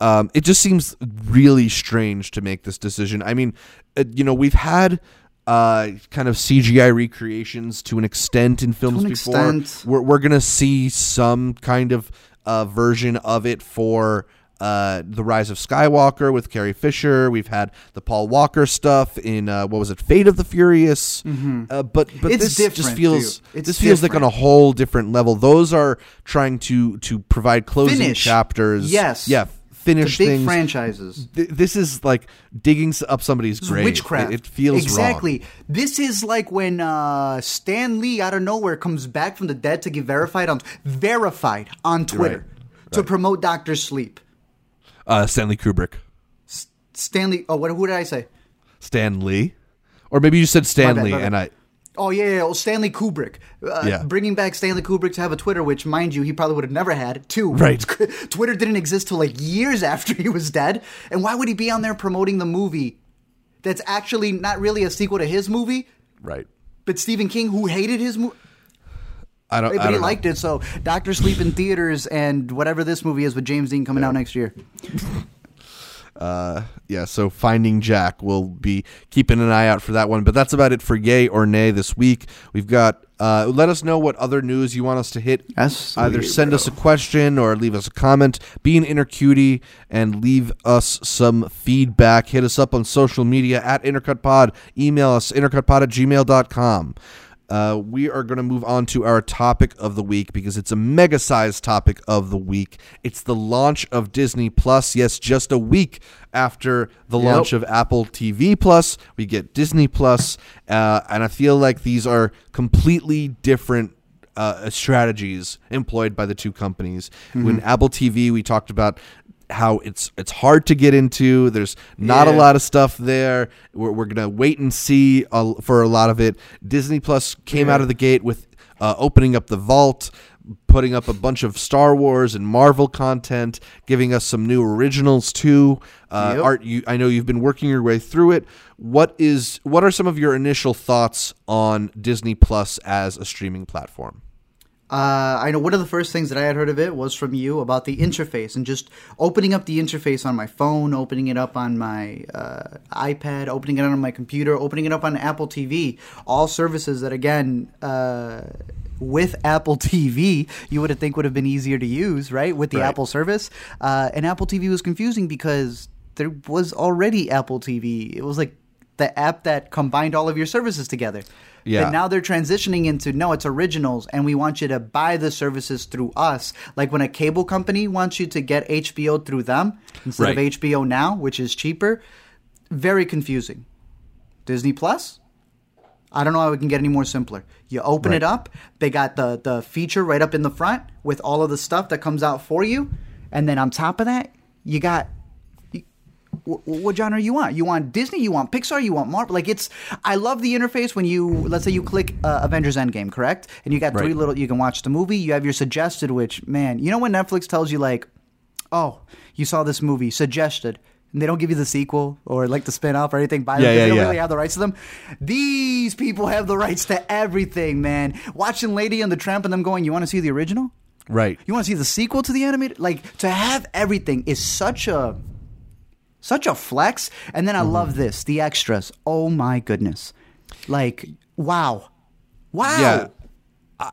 Um, it just seems really strange to make this decision. I mean, uh, you know, we've had... Uh, kind of C G I recreations to an extent in films before. Extent. We're we're gonna see some kind of uh, version of it for uh, the Rise of Skywalker with Carrie Fisher. We've had the Paul Walker stuff in uh, what was it, Fate of the Furious. Mm-hmm. Uh, but but it's this just feels this different. feels like on a whole different level. Those are trying to to provide closing Finish. chapters. Yes. Yeah. Finish the big things. franchises. Th- this is like digging up somebody's this grave. Witchcraft. It, it feels exactly. Wrong. This is like when uh, Stan Lee out of nowhere comes back from the dead to get verified on verified on Twitter right. Right. to promote Doctor Sleep. Uh, Stanley Kubrick. S- Stanley. Oh, what? Who did I say? Stan Lee, or maybe you said Stan Lee, and I. Oh, yeah, yeah, well, Stanley Kubrick. Uh, yeah. Bringing back Stanley Kubrick to have a Twitter, which, mind you, he probably would have never had, too. Right. Twitter didn't exist till like years after he was dead. And why would he be on there promoting the movie that's actually not really a sequel to his movie? Right. But Stephen King, who hated his movie. I don't, right, but I don't he know. liked it, so Doctor Sleep in theaters and whatever this movie is with James Dean coming yeah. out next year. Uh, yeah, so Finding Jack, we'll be keeping an eye out for that one. But that's about it for Yay or Nay this week. We've got uh, let us know what other news you want us to hit. That's Either sweet, send bro. us a question or leave us a comment. Be an Inner Cutie and leave us some feedback. Hit us up on social media at IntercutPod. Email us, intercutpod at gmail dot com. Uh, we are going to move on to our topic of the week because it's a mega-sized topic of the week. It's the launch of Disney Plus. Yes, just a week after the yep. launch of Apple T V Plus, we get Disney Plus, uh, and I feel like these are completely different uh, strategies employed by the two companies. Mm-hmm. When Apple T V, we talked about how it's it's hard to get into. There's not yeah. a lot of stuff there. We're, we're gonna wait and see uh, for a lot of it. Disney Plus came yeah. out of the gate with uh, opening up the vault, putting up a bunch of Star Wars and Marvel content, giving us some new originals too. Uh, yep. Art, you, I know you've been working your way through it. What is what are some of your initial thoughts on Disney Plus as a streaming platform? Uh, I know one of the first things that I had heard of it was from you about the interface and just opening up the interface on my phone, opening it up on my uh, iPad, opening it on my computer, opening it up on Apple T V, all services that, again, uh, with Apple T V, you would think would have been easier to use, right, with the right. Apple service. Uh, and Apple T V was confusing because there was already Apple T V. It was like the app that combined all of your services together. Yeah. And now they're transitioning into, no, it's originals, and we want you to buy the services through us. Like when a cable company wants you to get H B O through them instead right. of H B O Now, which is cheaper. Very confusing. Disney Plus? I don't know how it can get any more simpler. You open right. it up. They got the, the feature right up in the front with all of the stuff that comes out for you. And then on top of that, you got... What genre you want? You want Disney? You want Pixar? You want Marvel? Like it's. I love the interface when you. Let's say you click uh, Avengers Endgame, correct? And you got three right. little. You can watch the movie. You have your suggested, which man, you know when Netflix tells you like, oh, you saw this movie suggested, and they don't give you the sequel or like the spinoff or anything. By yeah, them, yeah, they don't yeah. really have the rights to them. These people have the rights to everything, man. Watching Lady and the Tramp and them going, you want to see the original? Right. You want to see the sequel to the animated? Like to have everything is such a. Such a flex. And then I mm-hmm. love this. The extras. Oh, my goodness. Like, wow. Wow. Yeah.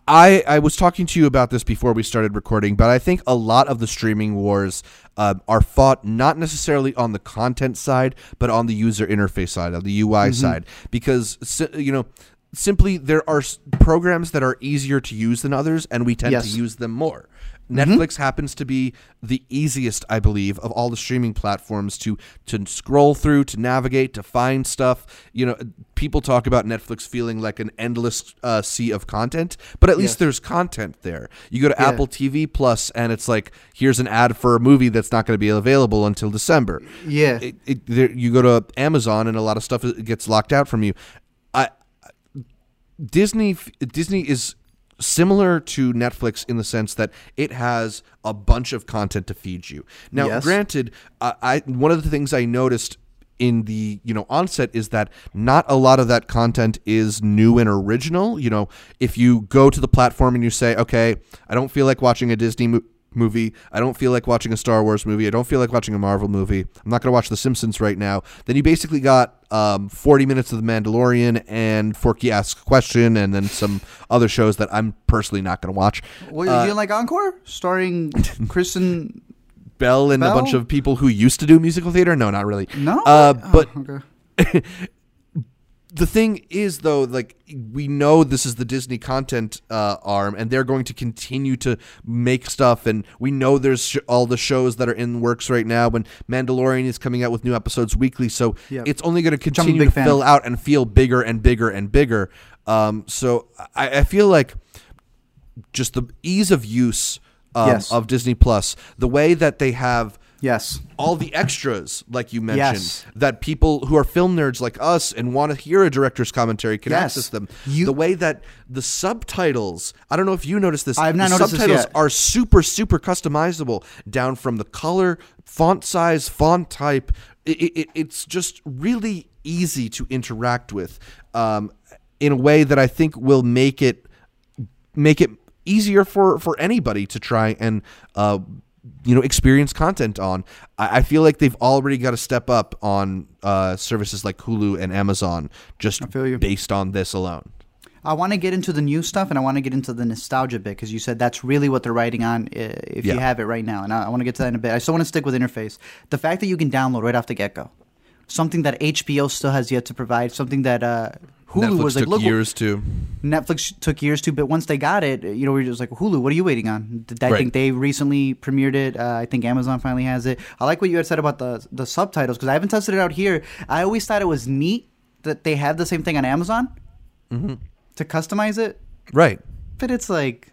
I, I was talking to you about this before we started recording, but I think a lot of the streaming wars uh, are fought not necessarily on the content side, but on the user interface side, on the U I mm-hmm. side. Because, you know, simply there are programs that are easier to use than others, and we tend yes. to use them more. Netflix mm-hmm. happens to be the easiest, I believe, of all the streaming platforms to to scroll through, to navigate, to find stuff. You know, people talk about Netflix feeling like an endless uh, sea of content, but at yes. least there's content there. You go to yeah. Apple T V Plus, and it's like, here's an ad for a movie that's not going to be available until December. Yeah, it, it, there, you go to Amazon, and a lot of stuff gets locked out from you. I Disney Disney is. Similar to Netflix in the sense that it has a bunch of content to feed you. Now, yes. granted, uh, I one of the things I noticed in the you know onset is that not a lot of that content is new and original. You know, if you go to the platform and you say, okay, I don't feel like watching a Disney movie. movie. I don't feel like watching a Star Wars movie. I don't feel like watching a Marvel movie. I'm not going to watch The Simpsons right now. Then you basically got um, forty minutes of The Mandalorian and Forky Asks a Question and then some other shows that I'm personally not going to watch. What, you uh, didn't like Encore? Starring Kristen Bell and Bell? a bunch of people who used to do musical theater? No, not really. No? Uh, but... Oh, okay. The thing is, though, like we know this is the Disney content uh, arm, and they're going to continue to make stuff. And we know there's sh- all the shows that are in works right now. When Mandalorian is coming out with new episodes weekly, so yep. it's only going to continue to fan. fill out and feel bigger and bigger and bigger. Um, so I, I feel like just the ease of use um, yes. of Disney Plus, the way that they have. Yes. All the extras, like you mentioned, yes. that people who are film nerds like us and want to hear a director's commentary can yes. access them. You, the way that the subtitles, I don't know if you noticed this, I've not the noticed subtitles this yet. are super, super customizable, down from the color, font size, font type. It, it, it's just really easy to interact with um, in a way that I think will make it make it easier for, for anybody to try and uh, you know, experience content on. I feel like they've already got to step up on uh, services like Hulu and Amazon just based on this alone. I want to get into the new stuff and I want to get into the nostalgia bit because you said that's really what they're writing on if yeah. you have it right now. And I, I want to get to that in a bit. I still want to stick with interface. The fact that you can download right off the get-go, something that H B O still has yet to provide, something that uh, Hulu Netflix was like, look, years to. Netflix took years to, but once they got it, you know, we were just like, Hulu, what are you waiting on? I right. think they recently premiered it. Uh, I think Amazon finally has it. I like what you had said about the the subtitles because I haven't tested it out here. I always thought it was neat that they had the same thing on Amazon mm-hmm. to customize it. Right. But it's like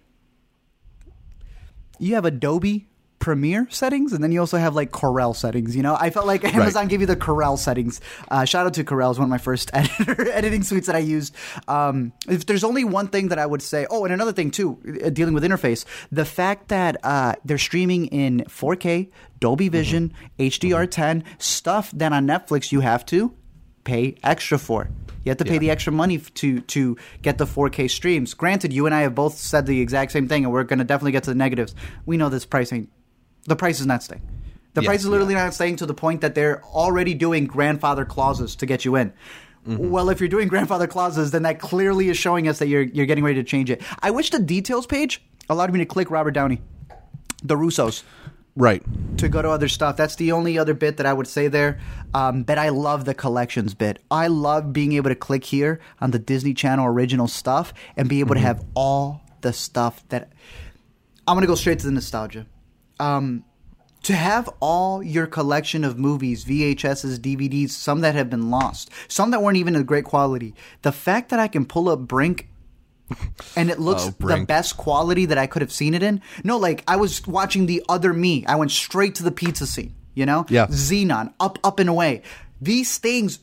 you have Adobe Premiere settings, and then you also have like Corel settings. You know, I felt like Amazon right. gave you the Corel settings. Uh, shout out to Corel, is one of my first editor, editing suites that I used. Um, if there's only one thing that I would say, oh, and another thing too, uh, dealing with interface, the fact that uh, they're streaming in four K, Dolby Vision, mm-hmm. H D R ten stuff that on Netflix you have to pay extra for. You have to pay yeah. the extra money to to get the four K streams. Granted, you and I have both said the exact same thing, and we're going to definitely get to the negatives. We know this pricing. The price is not staying. The yes, price is literally yeah. not staying to the point that they're already doing grandfather clauses to get you in. Mm-hmm. Well, if you're doing grandfather clauses, then that clearly is showing us that you're you're getting ready to change it. I wish the details page allowed me to click Robert Downey, the Russos. Right. To go to other stuff. That's the only other bit that I would say there. Um, but I love the collections bit. I love being able to click here on the Disney Channel original stuff and be able mm-hmm. to have all the stuff that – I'm going to go straight to the nostalgia. Um, to have all your collection of movies, V H Ss, D V Ds, some that have been lost, some that weren't even of great quality. The fact that I can pull up Brink and it looks oh, Brink. the best quality that I could have seen it in. No, like I was watching the other me. I went straight to the pizza scene, you know? Yeah. Xenon, Up, Up and Away. These things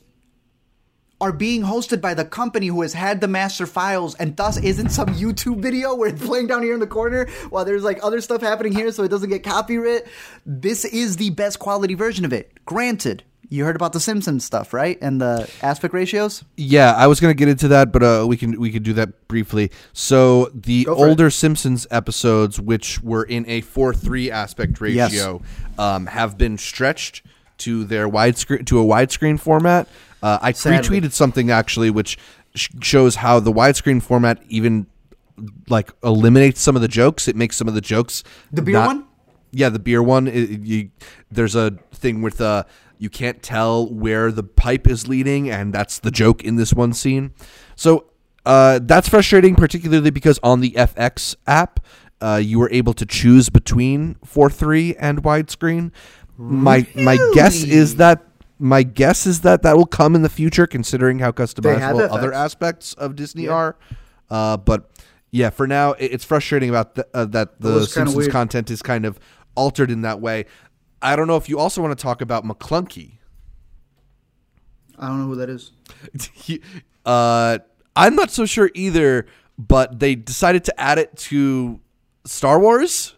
are being hosted by the company who has had the master files and thus isn't some YouTube video where it's playing down here in the corner while there's like other stuff happening here so it doesn't get copyright. This is the best quality version of it. Granted, you heard about the Simpsons stuff, right? And the aspect ratios? Yeah, I was going to get into that, but uh, we can we can do that briefly. So the older it. Simpsons episodes, which were in a four three aspect ratio, yes. um, have been stretched to their widescreen to a widescreen format. Uh, I Sadly. retweeted something actually, which sh- shows how the widescreen format even like eliminates some of the jokes. It makes some of the jokes. The beer not, one? Yeah, the beer one. It, it, you, there's a thing with uh, you can't tell where the pipe is leading, and that's the joke in this one scene. So uh, that's frustrating, particularly because on the F X app, uh, you were able to choose between four three and widescreen. Really? My my guess is that my guess is that that will come in the future, considering how customizable other aspects of Disney yeah. are. Uh, but yeah, for now, it's frustrating about th- uh, that the that Simpsons content is kind of altered in that way. I don't know if you also want to talk about McClunky. I don't know who that is. uh, I'm not so sure either, but they decided to add it to Star Wars.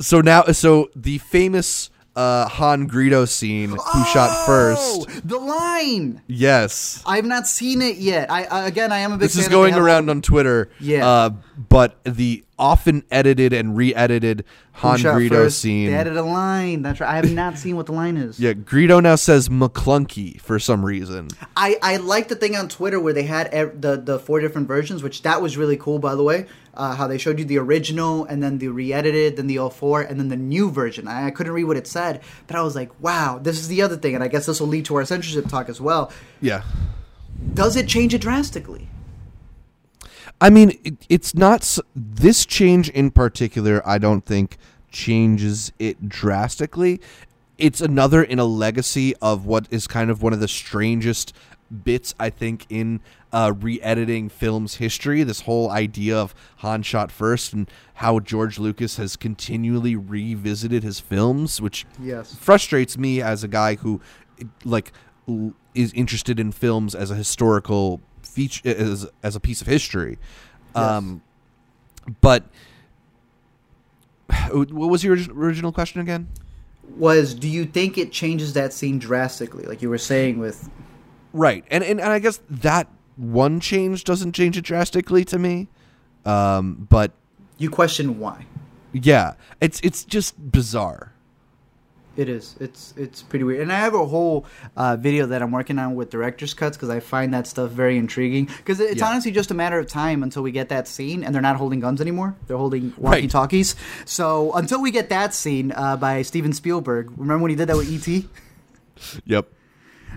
So now, so the famous uh, Han Greedo scene, who oh, shot first. The line. Yes. I've not seen it yet. I uh, Again, I am a big fan. This is going around on Twitter. Yeah. Uh, but the often edited and re-edited Han Greedo first, scene. They added a line. That's right. I have not seen what the line is. Yeah, Greedo now says McClunky for some reason. I, I like the thing on Twitter where they had ev- the, the four different versions, which that was really cool, by the way, uh, how they showed you the original and then the re-edited, then the all four, and then the new version. I, I couldn't read what it said, but I was like, wow, this is the other thing, and I guess this will lead to our censorship talk as well. Yeah. Does it change it drastically? I mean, it, it's not – this change in particular, I don't think, changes it drastically. It's another in a legacy of what is kind of one of the strangest bits, I think, in uh, re-editing film's history, this whole idea of Han shot first and how George Lucas has continually revisited his films, which yes. frustrates me as a guy who, like, is interested in films as a historical – feature as, as a piece of history. Yes. Um, but what was your original question again? Was, do you think it changes that scene drastically? Like you were saying with... Right. And, and, and I guess that one change doesn't change it drastically to me. Um, but... You question why. Yeah. It's, it's just bizarre. It is. It's it's pretty weird. And I have a whole uh, video that I'm working on with director's cuts because I find that stuff very intriguing. Because it's yeah. honestly just a matter of time until we get that scene, and they're not holding guns anymore. They're holding walkie-talkies. Right. So until we get that scene uh, by Steven Spielberg, remember when he did that with E T? Yep.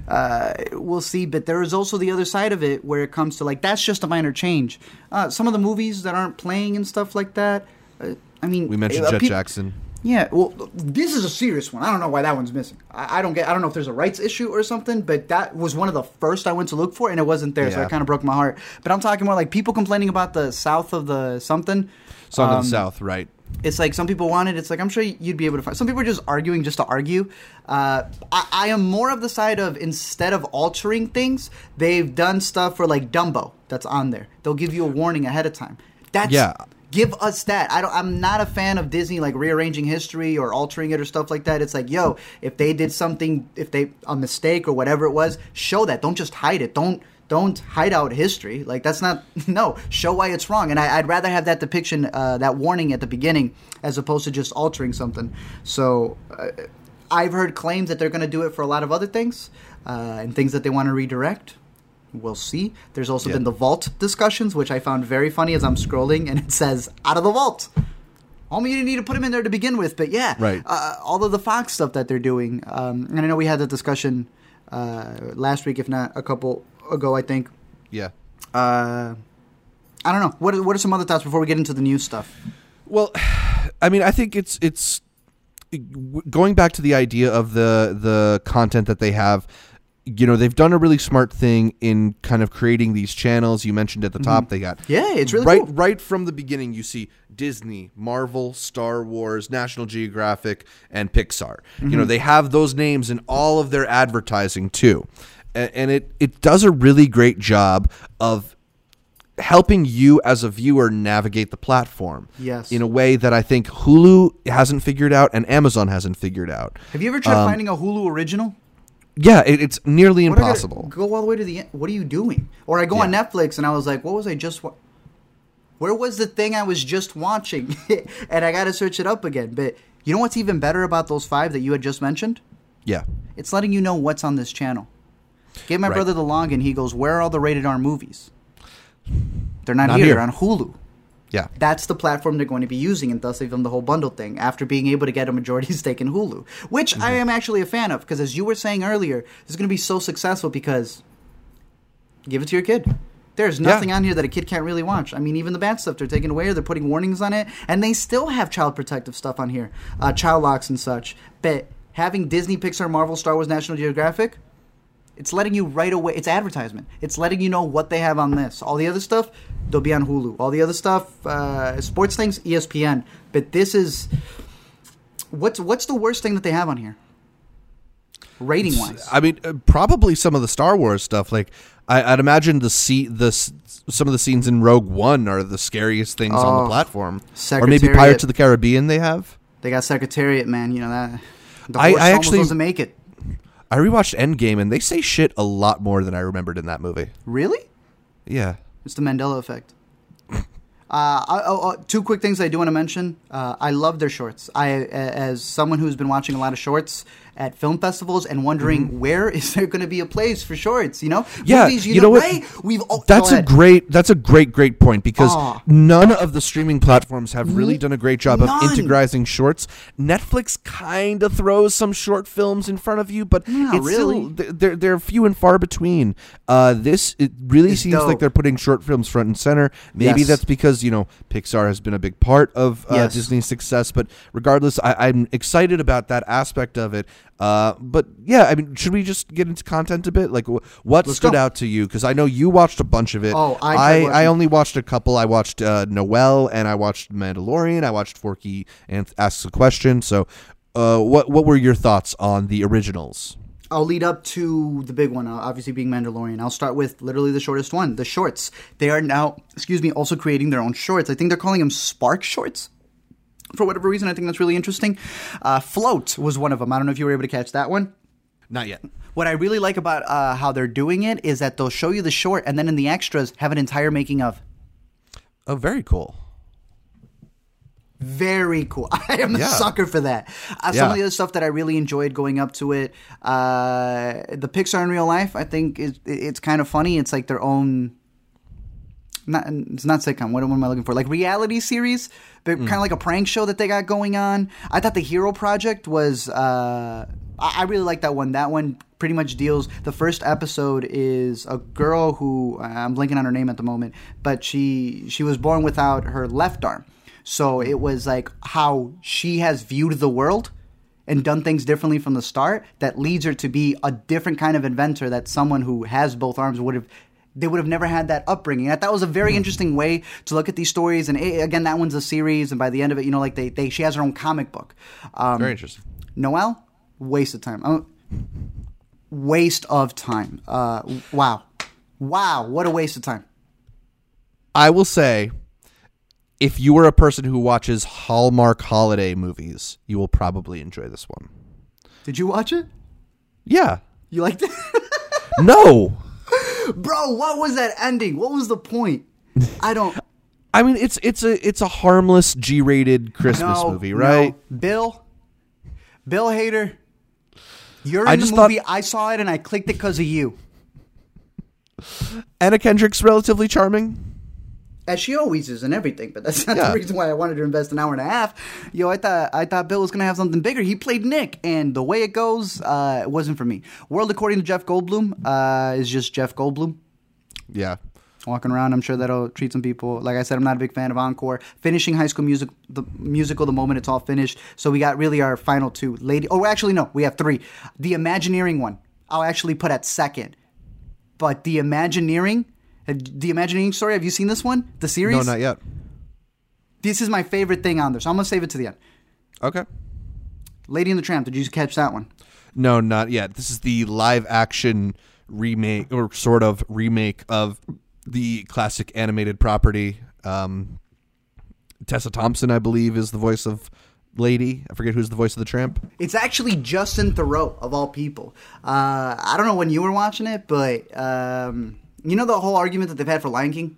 Uh, we'll see. But there is also the other side of it where it comes to, like, that's just a minor change. Uh, some of the movies that aren't playing and stuff like that, uh, I mean... We mentioned uh, Jet pe- Jackson. Yeah, well, this is a serious one. I don't know why that one's missing. I, I don't get. I don't know if there's a rights issue or something, but that was one of the first I went to look for, and it wasn't there, yeah. so it kind of broke my heart. But I'm talking more like people complaining about the South of the something. Song um, of the South, right. It's like some people want it. It's like I'm sure you'd be able to find. Some people are just arguing just to argue. Uh, I, I am more of the side of instead of altering things, they've done stuff for like Dumbo that's on there. They'll give you a warning ahead of time. That's... Yeah. Give us that. I don't, I'm not a fan of Disney, like, rearranging history or altering it or stuff like that. It's like, yo, if they did something, if they – a mistake or whatever it was, show that. Don't just hide it. Don't don't hide out history. Like, that's not – no. Show why it's wrong. And I, I'd rather have that depiction, uh, that warning at the beginning as opposed to just altering something. So uh, I've heard claims that they're going to do it for a lot of other things uh, and things that they want to redirect. We'll see. There's also yeah. been the vault discussions, which I found very funny as I'm scrolling, and it says, out of the vault. Homie, you didn't need to put him in there to begin with, but yeah. Right. Uh, all of the Fox stuff that they're doing. Um, and I know we had that discussion uh, last week, if not a couple ago, I think. Yeah. Uh, I don't know. What are, what are some other thoughts before we get into the new stuff? Well, I mean, I think it's it's going back to the idea of the the content that they have. You know, they've done a really smart thing in kind of creating these channels. You mentioned at the top, mm-hmm. they got yeah, it's really right cool. right from the beginning. You see Disney, Marvel, Star Wars, National Geographic, and Pixar. Mm-hmm. You know, they have those names in all of their advertising too, and, and it it does a really great job of helping you as a viewer navigate the platform. Yes, in a way that I think Hulu hasn't figured out and Amazon hasn't figured out. Have you ever tried um, finding a Hulu original? Yeah, it, it's nearly what impossible. Go all the way to the end. What are you doing? Or I go yeah. on Netflix and I was like, what was I just wa- where was the thing I was just watching? And I got to search it up again. But you know what's even better about those five that you had just mentioned? Yeah. It's letting you know what's on this channel. Give my right. brother the login. He goes, where are all the rated R movies? They're not, not here. here. They're on Hulu. Yeah. That's the platform they're going to be using, and thus they've done the whole bundle thing after being able to get a majority stake in Hulu, which mm-hmm. I am actually a fan of because, as you were saying earlier, this is going to be so successful because give it to your kid. There's nothing yeah. on here that a kid can't really watch. I mean, even the bad stuff they're taking away, or they're putting warnings on it, and they still have child protective stuff on here, uh, child locks and such. But having Disney, Pixar, Marvel, Star Wars, National Geographic, it's letting you right away. It's advertisement. It's letting you know what they have on this. All the other stuff, they'll be on Hulu. All the other stuff, uh, sports things, E S P N. But this is what's what's the worst thing that they have on here? Rating wise, I mean, probably some of the Star Wars stuff. Like, I, I'd imagine the see the some of the scenes in Rogue One are the scariest things oh, on the platform, or maybe Pirates of the Caribbean. They have they got Secretariat, man. You know that the horse I, I actually doesn't make it. I rewatched Endgame, and they say shit a lot more than I remembered in that movie. Really? Yeah, it's the Mandela effect. Uh, oh, oh, two quick things I do want to mention. Uh, I love their shorts. I, as someone who's been watching a lot of shorts at film festivals and wondering mm-hmm. where is there going to be a place for shorts? You know, yeah, movies, you, you know, know what? Right? We've oh, that's a great that's a great great point because oh. none of the streaming platforms have really done a great job none. of integrating shorts. Netflix kind of throws some short films in front of you, but yeah, it's really still, they're they're few and far between. Uh, this it really it's seems dope. like they're putting short films front and center. Maybe yes. that's because. You know, Pixar has been a big part of uh, yes. Disney's success, but regardless, I, I'm excited about that aspect of it. Uh, but yeah, I mean, should we just get into content a bit? Like, wh- what Let's stood go. out to you? Because I know you watched a bunch of it. Oh, I I, I only watched a couple. I watched uh, Noelle, and I watched Mandalorian. I watched Forky and Asks a Question. So, uh, what what were your thoughts on the originals? I'll lead up to the big one, obviously being Mandalorian. I'll start with literally the shortest one, the shorts. They are now, excuse me, also creating their own shorts. I think they're calling them Spark Shorts. For whatever reason, I think that's really interesting. Uh, Float was one of them. I don't know if you were able to catch that one. Not yet. What I really like about uh, how they're doing it is that they'll show you the short and then in the extras have an entire making of. Oh, very cool. Very cool. I am yeah. a sucker for that. Uh, some yeah. of the other stuff that I really enjoyed going up to it, uh, the Pixar in real life, I think is, it's kind of funny. It's like their own not, – it's not sitcom. What, what am I looking for? Like reality series, but mm. kind of like a prank show that they got going on. I thought The Hero Project was uh, – I, I really liked that one. That one pretty much deals – the first episode is a girl who – I'm blanking on her name at the moment, but she she was born without her left arm. So it was like how she has viewed the world and done things differently from the start that leads her to be a different kind of inventor that someone who has both arms would have – they would have never had that upbringing. I thought it was a very interesting way to look at these stories. And it, again, that one's a series. And by the end of it, you know, like they, they – she has her own comic book. Um, very interesting. Noelle, waste of time. Um, waste of time. Uh, wow. Wow. What a waste of time. I will say – if you are a person who watches Hallmark holiday movies, you will probably enjoy this one. Did you watch it? Yeah. You liked it? No. Bro, what was that ending? What was the point? I don't. I mean, it's it's a it's a harmless G-rated Christmas no, movie, right? No. Bill, Bill Hader, you're in I just the movie. Thought... I saw it and I clicked it because of you. Anna Kendrick's relatively charming. As she always is and everything, but that's not yeah. the reason why I wanted to invest an hour and a half. Yo, I thought I thought Bill was going to have something bigger. He played Nick, and the way it goes, uh, it wasn't for me. World According to Jeff Goldblum uh, is just Jeff Goldblum. Yeah. Walking around, I'm sure that'll treat some people. Like I said, I'm not a big fan of Encore. Finishing High School music, the musical the moment it's all finished. So we got really our final two. Lady. Oh, actually, no, we have three. The Imagineering one, I'll actually put at second. But the Imagineering... The Imagineering Story, have you seen this one? The series? No, not yet. This is my favorite thing on there, so I'm going to save it to the end. Okay. Lady and the Tramp, did you catch that one? No, not yet. This is the live-action remake, or sort of remake, of the classic animated property. Um, Tessa Thompson, I believe, is the voice of Lady. I forget who's the voice of the Tramp. It's actually Justin Theroux, of all people. Uh, I don't know when you were watching it, but... Um, you know the whole argument that they've had for Lion King?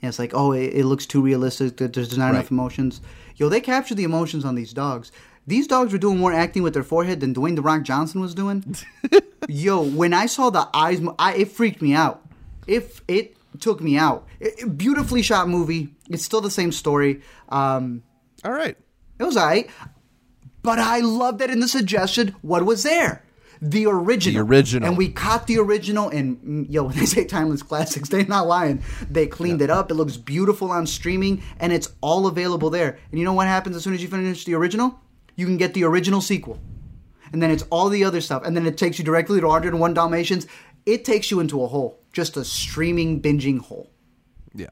Yeah, it's like, oh, it, it looks too realistic. That there's not right. enough emotions. Yo, they captured the emotions on these dogs. These dogs were doing more acting with their forehead than Dwayne The Rock Johnson was doing. Yo, when I saw the eyes, I, it freaked me out. If it, it took me out. It, it, beautifully shot movie. It's still the same story. Um, all right. It was all right. But I love that in the suggestion, what was there? the original. The original. And we caught the original, and yo, when they say timeless classics, they're not lying. They cleaned yeah. it up. It looks beautiful on streaming, and it's all available there. And you know what happens as soon as you finish the original? You can get the original sequel. And then it's all the other stuff. And then it takes you directly to one oh one Dalmatians. It takes you into a hole. Just a streaming, binging hole. Yeah.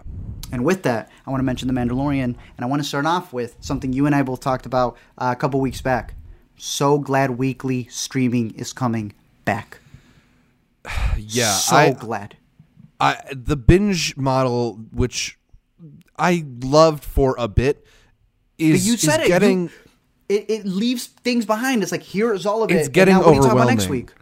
And with that, I want to mention The Mandalorian, and I want to start off with something you and I both talked about uh, a couple weeks back. So glad weekly streaming is coming back. Yeah. So I, glad. I the binge model, which I loved for a bit, is, you said is it. getting... You, it, it leaves things behind. It's like, here's all of it. It's getting and now, overwhelming. What are you talking about next week?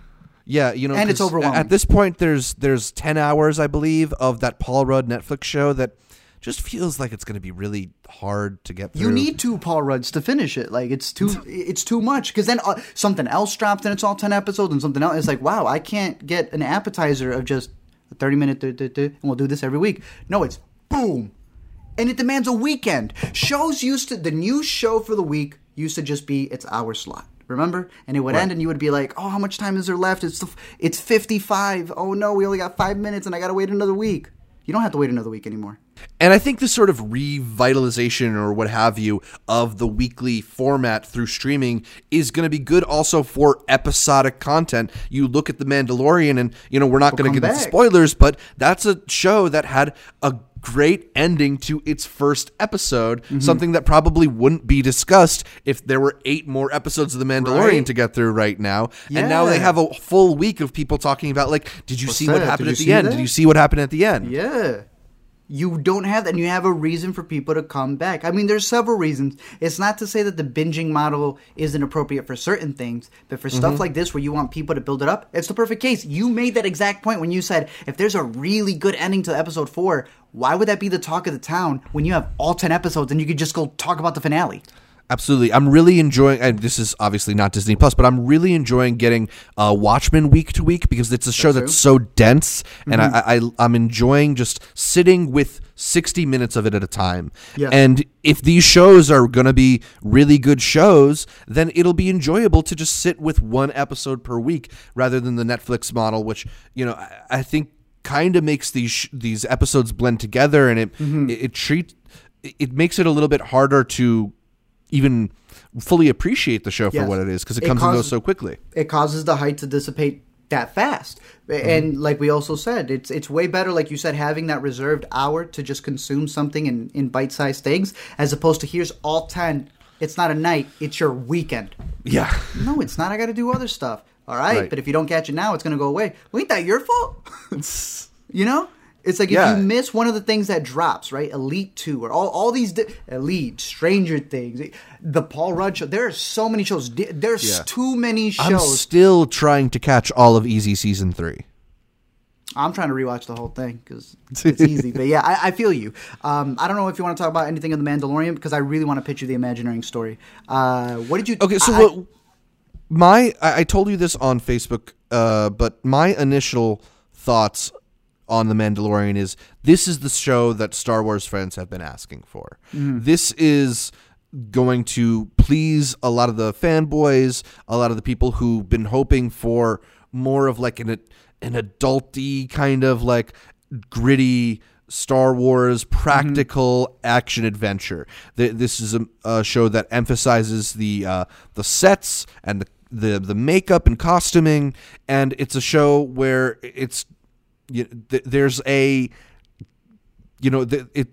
Yeah, you know, and it's overwhelming. At this point, there's there's ten hours, I believe, of that Paul Rudd Netflix show that just feels like it's going to be really hard to get through. You need two Paul Rudds to finish it. Like it's too it's too much because then uh, something else drops and it's all ten episodes and something else. It's like, wow, I can't get an appetizer of just a thirty minute duh, duh, duh, and we'll do this every week. No, it's boom, and it demands a weekend. Shows used to the new show for the week used to just be its hour slot. Remember? And it would right. end and you would be like, oh, how much time is there left? It's it's fifty-five. Oh, no, we only got five minutes and I got to wait another week. You don't have to wait another week anymore. And I think this sort of revitalization or what have you of the weekly format through streaming is going to be good also for episodic content. You look at The Mandalorian and, you know, we're not we'll going to get into spoilers, but that's a show that had a great ending to its first episode, mm-hmm. something that probably wouldn't be discussed if there were eight more episodes of The Mandalorian right. to get through right now. Yeah. And now they have a full week of people talking about, like, did you What's see that? what happened did at the end? That? Did you see what happened at the end? Yeah. You don't have that, and you have a reason for people to come back. I mean, there's several reasons. It's not to say that the binging model isn't appropriate for certain things, but for mm-hmm. stuff like this where you want people to build it up, it's the perfect case. You made that exact point when you said, if there's a really good ending to episode four, why would that be the talk of the town when you have all ten episodes and you could just go talk about the finale? Absolutely. I'm really enjoying, and this is obviously not Disney Plus, but I'm really enjoying getting uh, Watchmen week to week because it's a show that's, that's so dense, mm-hmm. and I, I, I'm enjoying just sitting with sixty minutes of it at a time. Yeah. And if these shows are going to be really good shows, then it'll be enjoyable to just sit with one episode per week rather than the Netflix model, which, you know, I, I think kind of makes these sh- these episodes blend together, and it mm-hmm. it, it treat it makes it a little bit harder to even fully appreciate the show for yes. what it is because it, it comes causes, and goes so quickly. It causes the hype to dissipate that fast. Mm-hmm. And like we also said, it's it's way better, like you said, having that reserved hour to just consume something in, in bite-sized things as opposed to here's all ten. It's not a night. It's your weekend. Yeah. No, it's not. I got to do other stuff. All right, right. But if you don't catch it now, it's going to go away. Well, ain't that your fault? You know? It's like yeah. if you miss one of the things that drops, right? Elite two or all, all these di- Elite, Stranger Things, the Paul Rudd show. There are so many shows. There's yeah. too many shows. I'm still trying to catch all of Easy season three. I'm trying to rewatch the whole thing because it's easy. But yeah, I, I feel you. Um, I don't know if you want to talk about anything in The Mandalorian because I really want to pitch you the Imagineering story. Uh, what did you? Okay, so I, what, my I, I told you this on Facebook, uh, but my initial thoughts on The Mandalorian is this is the show that Star Wars fans have been asking for. Mm. This is going to please a lot of the fanboys, a lot of the people who've been hoping for more of like an an adulty kind of like gritty Star Wars practical mm-hmm. action adventure. This is a, a show that emphasizes the uh, the sets and the, the the makeup and costuming, and it's a show where it's You, th- there's a, you know, th- it.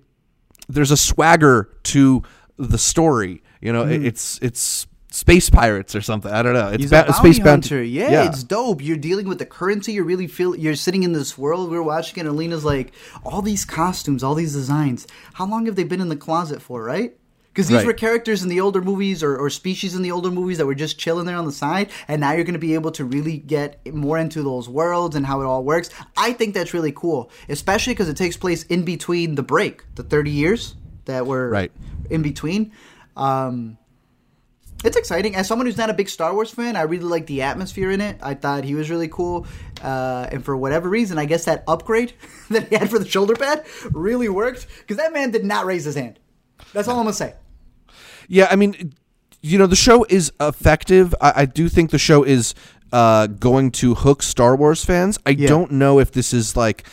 There's a swagger to the story. You know, mm. it, it's it's space pirates or something. I don't know. It's ba- a space hunter. Yeah, yeah, it's dope. You're dealing with the currency. You really feel you're sitting in this world. We were watching it. And Alina's like, all these costumes, all these designs. How long have they been in the closet for? Right. Because these right. were characters in the older movies or, or species in the older movies that were just chilling there on the side, and now you're going to be able to really get more into those worlds and how it all works. I think that's really cool, especially because it takes place in between the break, the thirty years that were right. in between. Um, it's exciting. As someone who's not a big Star Wars fan, I really like the atmosphere in it. I thought he was really cool, uh, and for whatever reason, I guess that upgrade that he had for the shoulder pad really worked because that man did not raise his hand. That's all I'm going to say. Yeah, I mean, you know, the show is effective. I, I do think the show is uh, going to hook Star Wars fans. I yeah. don't know if this is like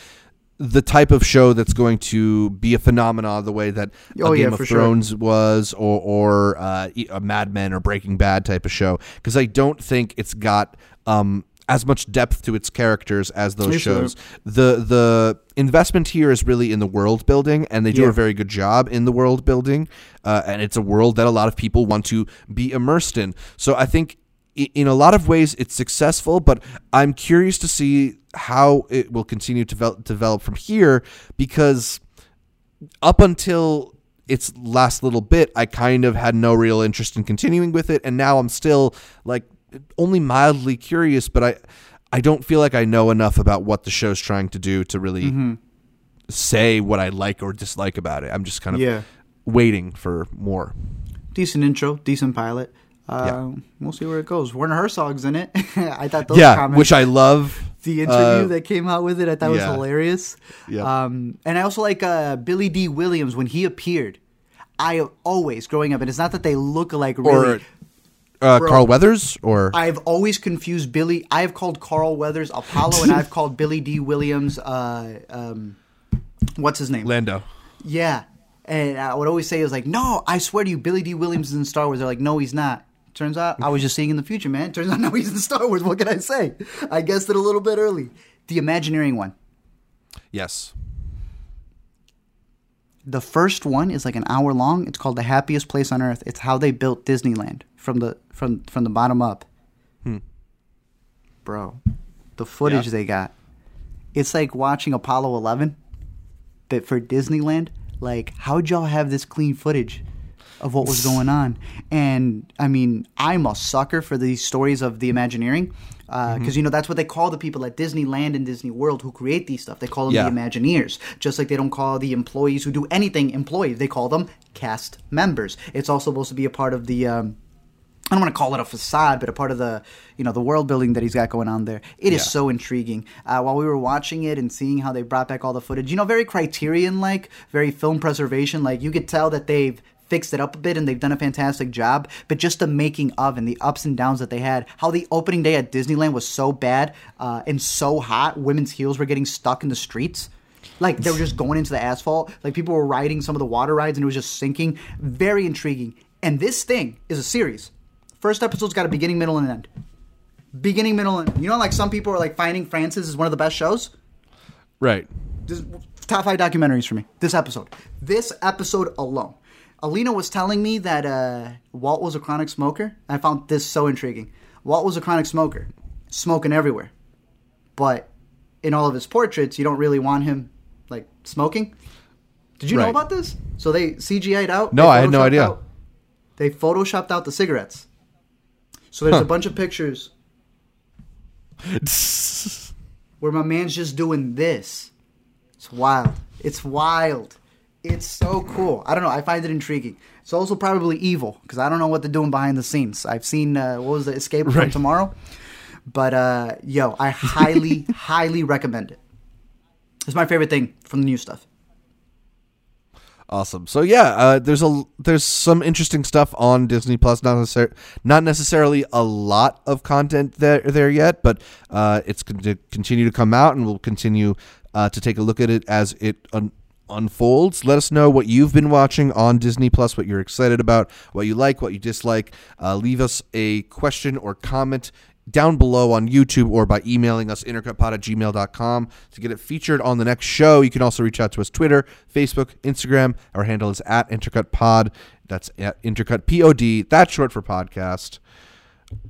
the type of show that's going to be a phenomenon the way that oh, a Game yeah, of Thrones sure. was, or, or uh, a Mad Men or Breaking Bad type of show, because I don't think it's got um, as much depth to its characters as those Me shows. Sure. The the investment here is really in the world building, and they do yeah. a very good job in the world building, uh, and it's a world that a lot of people want to be immersed in. So I think in a lot of ways it's successful, but I'm curious to see how it will continue to develop, develop from here, because up until its last little bit, I kind of had no real interest in continuing with it. And now I'm still like only mildly curious, but I, I don't feel like I know enough about what the show's trying to do to really mm-hmm. say what I like or dislike about it. I'm just kind of yeah. waiting for more. Decent intro, decent pilot. Uh, yeah. We'll see where it goes. Werner Herzog's in it. I thought those yeah, comments, which I love. The interview uh, that came out with it, I thought yeah. was hilarious. Yeah. Um, and I also like uh, Billy D. Williams when he appeared. I have always, growing up, and it's not that they look alike really. Or uh, bro, Carl Weathers? Or I've always confused Billy. I've called Carl Weathers Apollo, and I've called Billy D. Williams, uh, um, what's his name? Lando. Yeah. And I would always say, it was like, no, I swear to you, Billy D. Williams is in Star Wars. They're like, no, he's not. Turns out I was just seeing in the future, man. Turns out now he's in Star Wars. What can I say? I guessed it a little bit early. The Imagineering one. Yes. The first one is like an hour long. It's called The Happiest Place on Earth. It's how they built Disneyland from the from, from the bottom up. Hmm. Bro, the footage yeah. they got. It's like watching Apollo eleven that for Disneyland. Like, how'd y'all have this clean footage of what was going on? And I mean, I'm a sucker for these stories of the Imagineering, because uh, mm-hmm. you know, that's what they call the people at Disneyland and Disney World who create these stuff. They call them yeah. the Imagineers, just like they don't call the employees who do anything employees. They call them cast members. It's also supposed to be a part of the um, I don't want to call it a facade, but a part of the you know the world building that he's got going on there. It yeah. is so intriguing. Uh, while we were watching it and seeing how they brought back all the footage, you know, very Criterion like, very film preservation like. You could tell that they've fixed it up a bit, and they've done a fantastic job, but just the making of and the ups and downs that they had, how the opening day at Disneyland was so bad uh, and so hot, women's heels were getting stuck in the streets. Like, they were just going into the asphalt. Like, people were riding some of the water rides, and it was just sinking. Very intriguing. And this thing is a series. First episode's got a beginning, middle, and end. Beginning, middle, and end. You know, like, some people are like, Finding Frances is one of the best shows? Right. This, top five documentaries for me. This episode. This episode alone. Alina was telling me that uh, Walt was a chronic smoker. I found this so intriguing. Walt was a chronic smoker, smoking everywhere. But in all of his portraits, you don't really want him, like, smoking. Did you right. know about this? So they C G I'd out. No, I had no idea. Out, they photoshopped out the cigarettes. So there's huh. a bunch of pictures where my man's just doing this. It's wild. It's wild. It's so cool. I don't know. I find it intriguing. It's also probably evil, because I don't know what they're doing behind the scenes. I've seen, uh, what was the Escape right. from Tomorrow? But, uh, yo, I highly, highly recommend it. It's my favorite thing from the new stuff. Awesome. So, yeah, uh, there's a there's some interesting stuff on Disney Plus. Not, necessar- not necessarily a lot of content there, there yet, but uh, it's going to continue to come out, and we'll continue uh, to take a look at it as it un- unfolds. Let us know what you've been watching on Disney Plus, what you're excited about, what you like, what you dislike. Uh, leave us a question or comment down below on YouTube, or by emailing us intercuppod at gmail dot com to get it featured on the next show. You can also reach out to us Twitter, Facebook, Instagram. Our handle is at intercutpod. That's at intercutpod. That's short for podcast.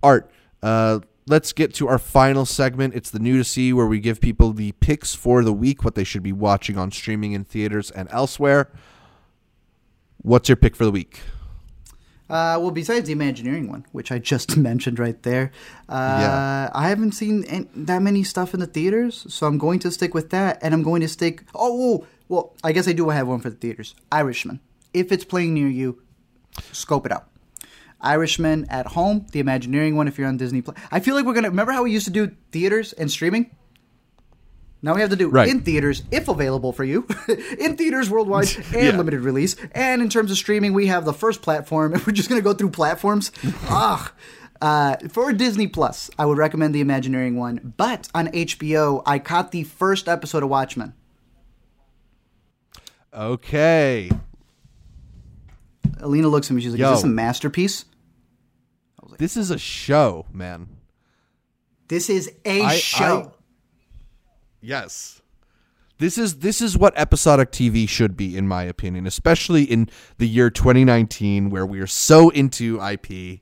Art, uh let's get to our final segment. It's the New to See, where we give people the picks for the week, what they should be watching on streaming in theaters and elsewhere. What's your pick for the week? Uh, well, besides the Imagineering one, which I just mentioned right there, uh, yeah. I haven't seen any, that many stuff in the theaters, so I'm going to stick with that, and I'm going to stick... Oh, well, I guess I do have one for the theaters. Irishman. If it's playing near you, scope it out. Irishman at home, the Imagineering one if you're on Disney Plus. I feel like we're going to... Remember how we used to do theaters and streaming? Now we have to do right. in theaters, if available for you, in theaters worldwide and yeah. limited release. And in terms of streaming, we have the first platform. We're just going to go through platforms. Ugh. Uh, for Disney Plus, I would recommend the Imagineering one. But on H B O, I caught the first episode of Watchmen. Okay. Alina looks at me. She's like, Yo, is this a masterpiece? I was like, this is a show, man. This is a I, show. I, yes. This is this is what episodic T V should be, in my opinion, especially in the year twenty nineteen, where we are so into I P.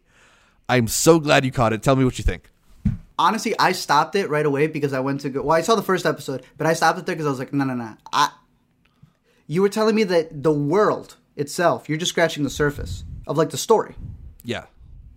I'm so glad you caught it. Tell me what you think. Honestly, I stopped it right away because I went to go. Well, I saw the first episode, but I stopped it there because I was like, no, no, no. I, you were telling me that the world itself, you're just scratching the surface of like the story. Yeah.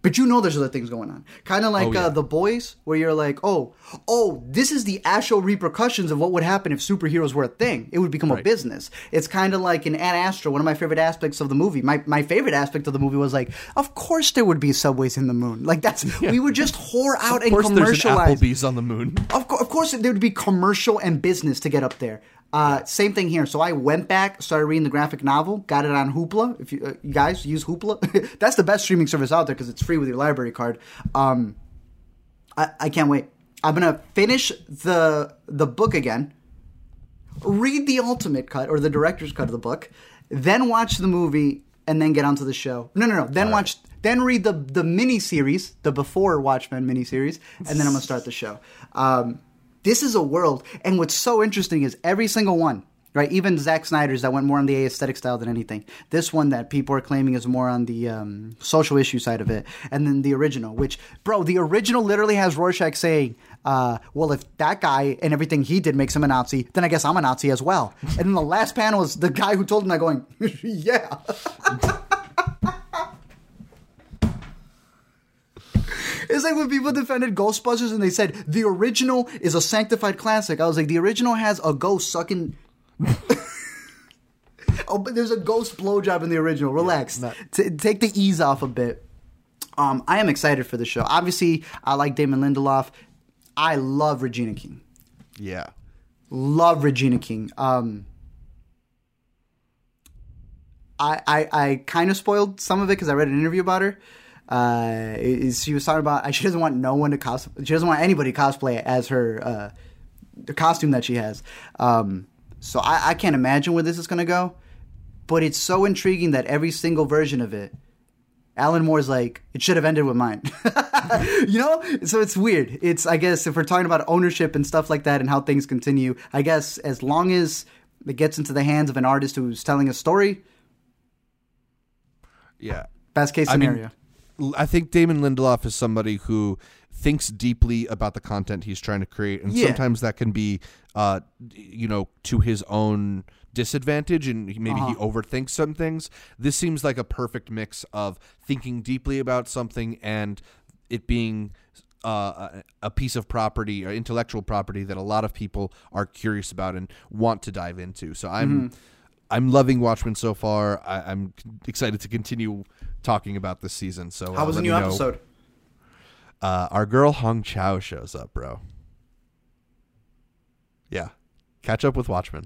But you know there's other things going on. Kind of like oh, yeah. uh, The Boys, where you're like, oh, oh, this is the actual repercussions of what would happen if superheroes were a thing. It would become right. a business. It's kind of like in Ad Astra, one of my favorite aspects of the movie. My my favorite aspect of the movie was like, of course there would be Subways in the moon. Like that's yeah. we would just whore out and commercialize. Of course there's an Applebee's on the moon. Of, co- of course there would be commercial and business to get up there. Uh, same thing here. So I went back, started reading the graphic novel, got it on Hoopla. If you, uh, you guys use Hoopla, that's the best streaming service out there because it's free with your library card. Um, I, I can't wait. I'm gonna finish the the book again, read the ultimate cut or the director's cut of the book, then watch the movie, and then get onto the show. No, no, no. Then All watch. Right. Then read the the mini series, the before Watchmen mini series, and then I'm gonna start the show. Um, This is a world, and what's so interesting is every single one, right? Even Zack Snyder's that went more on the aesthetic style than anything. This one that people are claiming is more on the um, social issue side of it. And then the original, which, bro, the original literally has Rorschach saying, uh, well, if that guy and everything he did makes him a Nazi, then I guess I'm a Nazi as well. And then the last panel is the guy who told him that going, yeah. It's like when people defended Ghostbusters and they said, the original is a sanctified classic. I was like, the original has a ghost sucking... oh, but there's a ghost blowjob in the original. Relax. Yeah, not... T- take the ease off a bit. Um, I am excited for the show. Obviously, I like Damon Lindelof. I love Regina King. Yeah. Love Regina King. Um, I, I, I kind of spoiled some of it because I read an interview about her. Uh, she was talking about she doesn't want no one to cos she doesn't want anybody to cosplay as her uh, the costume that she has. Um, so I, I can't imagine where this is going to go, but it's so intriguing that every single version of it, Alan Moore's like it should have ended with mine, you know. So it's weird. It's I guess if we're talking about ownership and stuff like that and how things continue, I guess as long as it gets into the hands of an artist who's telling a story, yeah, best case scenario. I mean, I think Damon Lindelof is somebody who thinks deeply about the content he's trying to create. And yeah. sometimes that can be, uh, you know, to his own disadvantage. And maybe uh-huh. he overthinks some things. This seems like a perfect mix of thinking deeply about something and it being uh, a piece of property or intellectual property that a lot of people are curious about and want to dive into. So I'm... Mm-hmm. I'm loving Watchmen so far. I, I'm excited to continue talking about this season. So how uh, was the new episode? Uh, our girl Hong Chow shows up, bro. Yeah, catch up with Watchmen.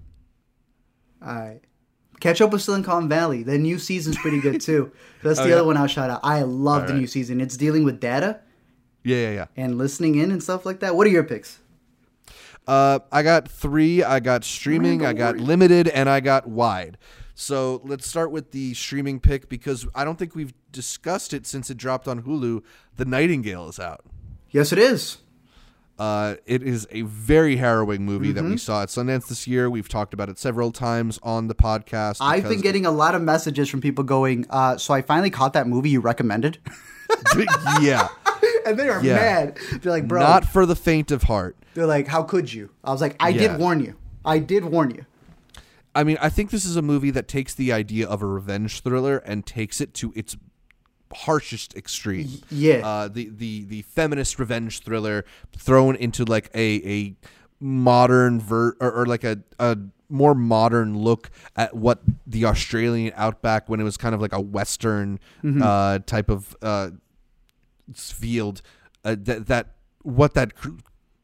All right, catch up with Silicon Valley. The new season's pretty good too. That's the oh, other yeah. one I'll shout out. I love All the right. new season. It's dealing with data. Yeah, yeah, yeah. And listening in and stuff like that. What are your picks? Uh, I got three, I got streaming, I got limited, and I got wide. So let's start with the streaming pick because I don't think we've discussed it since it dropped on Hulu. The Nightingale is out. Yes, it is. Uh, it is a very harrowing movie mm-hmm. that we saw at Sundance this year. We've talked about it several times on the podcast. I've been getting a lot of messages from people going, uh, so I finally caught that movie you recommended. yeah. And they are yeah. mad. They're like, bro. Not for the faint of heart. They're like, how could you? I was like, I yeah. did warn you. I did warn you. I mean, I think this is a movie that takes the idea of a revenge thriller and takes it to its harshest extreme. Yeah. Uh, the, the, the feminist revenge thriller thrown into like a, a modern ver- or, or like a, a more modern look at what the Australian outback when it was kind of like a Western mm-hmm. uh, type of uh, field uh, that, that what that cr-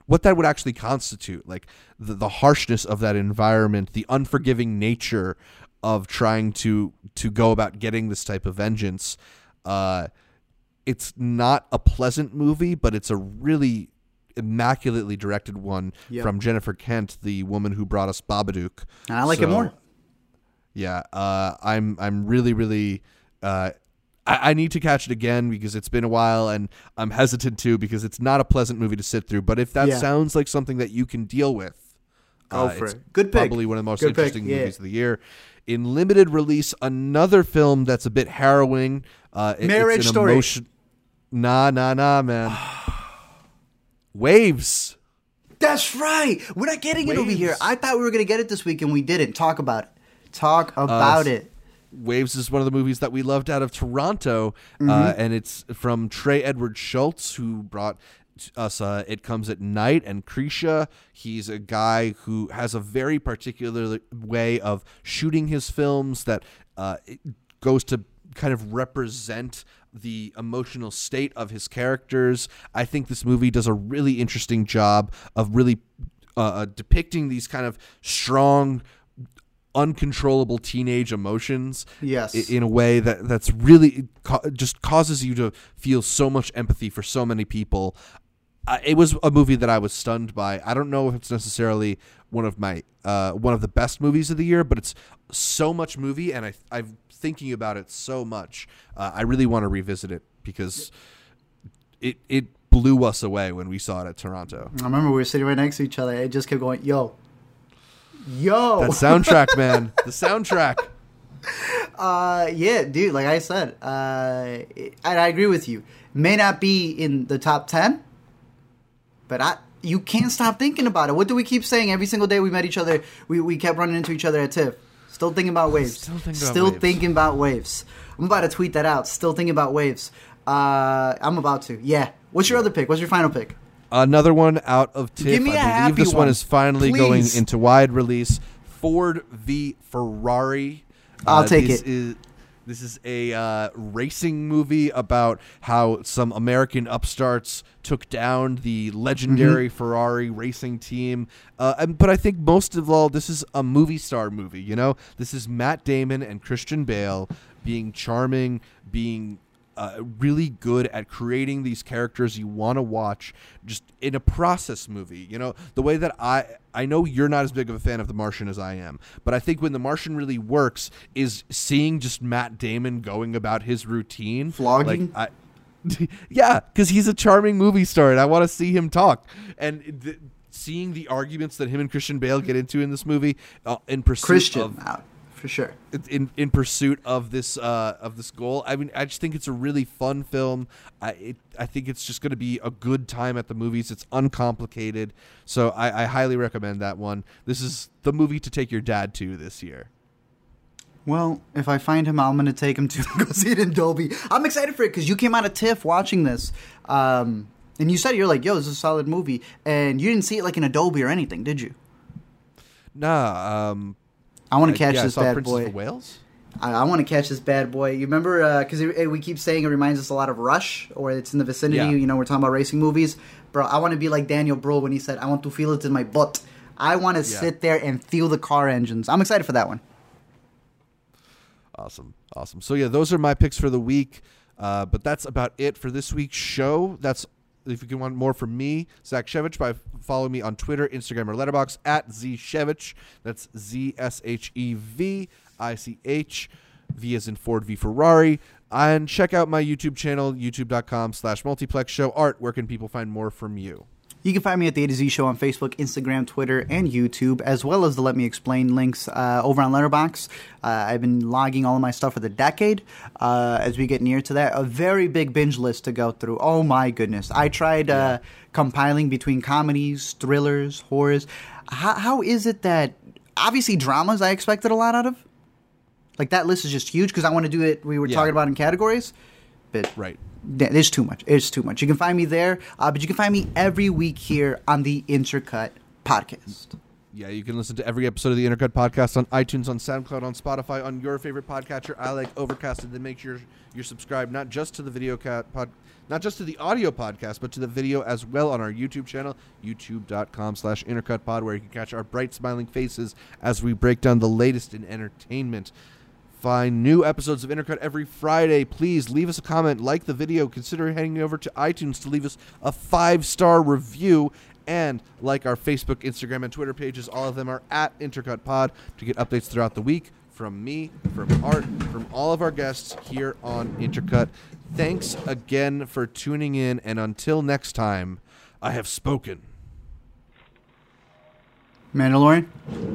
what that would actually constitute, like the, the harshness of that environment, the unforgiving nature of trying to to go about getting this type of vengeance. Uh, it's not a pleasant movie, but it's a really immaculately directed one yep. from Jennifer Kent, the woman who brought us Babadook. And I like so, it more. Yeah, uh, I'm I'm really really uh, I, I need to catch it again because it's been a while, and I'm hesitant to because it's not a pleasant movie to sit through. But if that yeah. sounds like something that you can deal with, Go uh, for it's it. Good pick. Probably one of the most Good interesting pick. movies yeah. of the year. In limited release, another film that's a bit harrowing. Uh, it, Marriage it's an Story. Emotion- nah, nah, nah, man. Waves. That's right. We're not getting Waves. it over here. I thought we were going to get it this week, and we didn't. Talk about it. Talk about uh, it. Waves is one of the movies that we loved out of Toronto, mm-hmm. uh, and it's from Trey Edward Schultz, who brought... us uh, It Comes at Night and Krisha. He's a guy who has a very particular way of shooting his films that uh, it goes to kind of represent the emotional state of his characters. I think this movie does a really interesting job of really uh, depicting these kind of strong, uncontrollable teenage emotions yes. in a way that that's really co- just causes you to feel so much empathy for so many people. Uh, it was a movie that I was stunned by. I don't know if it's necessarily one of my uh, one of the best movies of the year, but it's so much movie, and I, I'm thinking about it so much. Uh, I really want to revisit it because it it blew us away when we saw it at Toronto. I remember we were sitting right next to each other. It just kept going, yo, yo. That soundtrack, man. The soundtrack. Uh, yeah, dude, like I said, uh, it, I, I agree with you. May not be in the top ten. But I, you can't stop thinking about it. What do we keep saying? Every single day we met each other, we, we kept running into each other at TIFF. Still thinking about waves. Still, thinking about, Still waves. thinking about waves. I'm about to tweet that out. Still thinking about waves. Uh, I'm about to. Yeah. What's your other pick? What's your final pick? Another one out of TIFF. Give me a I believe this one, one is finally Please. going into wide release. Ford v. Ferrari. I'll uh, take this it. Is, This is a uh, racing movie about how some American upstarts took down the legendary mm-hmm. Ferrari racing team. Uh, and, but I think most of all, this is a movie star movie. You know, this is Matt Damon and Christian Bale being charming, being uh, really good at creating these characters you want to watch, just in a process movie. You know, the way that I... I know you're not as big of a fan of The Martian as I am, but I think when The Martian really works is seeing just Matt Damon going about his routine. Flogging? Like I, yeah, because he's a charming movie star, and I want to see him talk. And th- seeing the arguments that him and Christian Bale get into in this movie uh, in pursuit Christian, of... Christian, for sure. In, in pursuit of this uh, of this goal. I mean, I just think it's a really fun film. I it, I think it's just going to be a good time at the movies. It's uncomplicated. So I, I highly recommend that one. This is the movie to take your dad to this year. Well, if I find him, I'm going to take him to go see it in Dolby. I'm excited for it because you came out of TIFF watching this. Um, and you said, you're like, yo, this is a solid movie. And you didn't see it like in Adobe or anything, did you? Nah, um... I want to catch yeah, this bad Princess boy. Of Wales? I, I want to catch this bad boy. You remember, because uh, we keep saying it reminds us a lot of Rush, or it's in the vicinity. Yeah. You know, we're talking about racing movies. Bro, I want to be like Daniel Bruhl when he said, I want to feel it in my butt. I want to yeah. sit there and feel the car engines. I'm excited for that one. Awesome. Awesome. So, yeah, those are my picks for the week. Uh, but that's about it for this week's show. That's If you want more from me, Zach Shevich, by following me on Twitter, Instagram, or Letterboxd at Z Shevich. That's Z S H E V I C H, V as in Ford v Ferrari. And check out my YouTube channel, youtube.com slash multiplex show. Art, where can people find more from you? You can find me at The A to Z Show on Facebook, Instagram, Twitter, and YouTube, as well as the Let Me Explain links uh, over on Letterboxd. Uh, I've been logging all of my stuff for the decade uh, as we get near to that. A very big binge list to go through. Oh, my goodness. I tried uh, compiling between comedies, thrillers, horrors. How, how is it that, obviously, dramas I expected a lot out of? Like, that list is just huge because I want to do it. We were yeah. talking about in categories. But right. There's too much. It's too much. You can find me there, uh, but you can find me every week here on the Intercut Podcast. Yeah, you can listen to every episode of the Intercut Podcast on iTunes, on SoundCloud, on Spotify, on your favorite podcatcher. I like Overcast, and then make sure you're subscribed not just to the video cat pod, not just to the audio podcast, but to the video as well on our YouTube channel, youtube.com slash intercutpod, where you can catch our bright smiling faces as we break down the latest in entertainment. find new episodes of Intercut every Friday. Please leave us a comment, like the video, consider heading over to iTunes to leave us a five-star review, and like our Facebook, Instagram, and Twitter pages. All of them are at Intercut Pod to get updates throughout the week from me, from Art, from all of our guests here on Intercut. Thanks again for tuning in, and until next time, I have spoken. Mandalorian?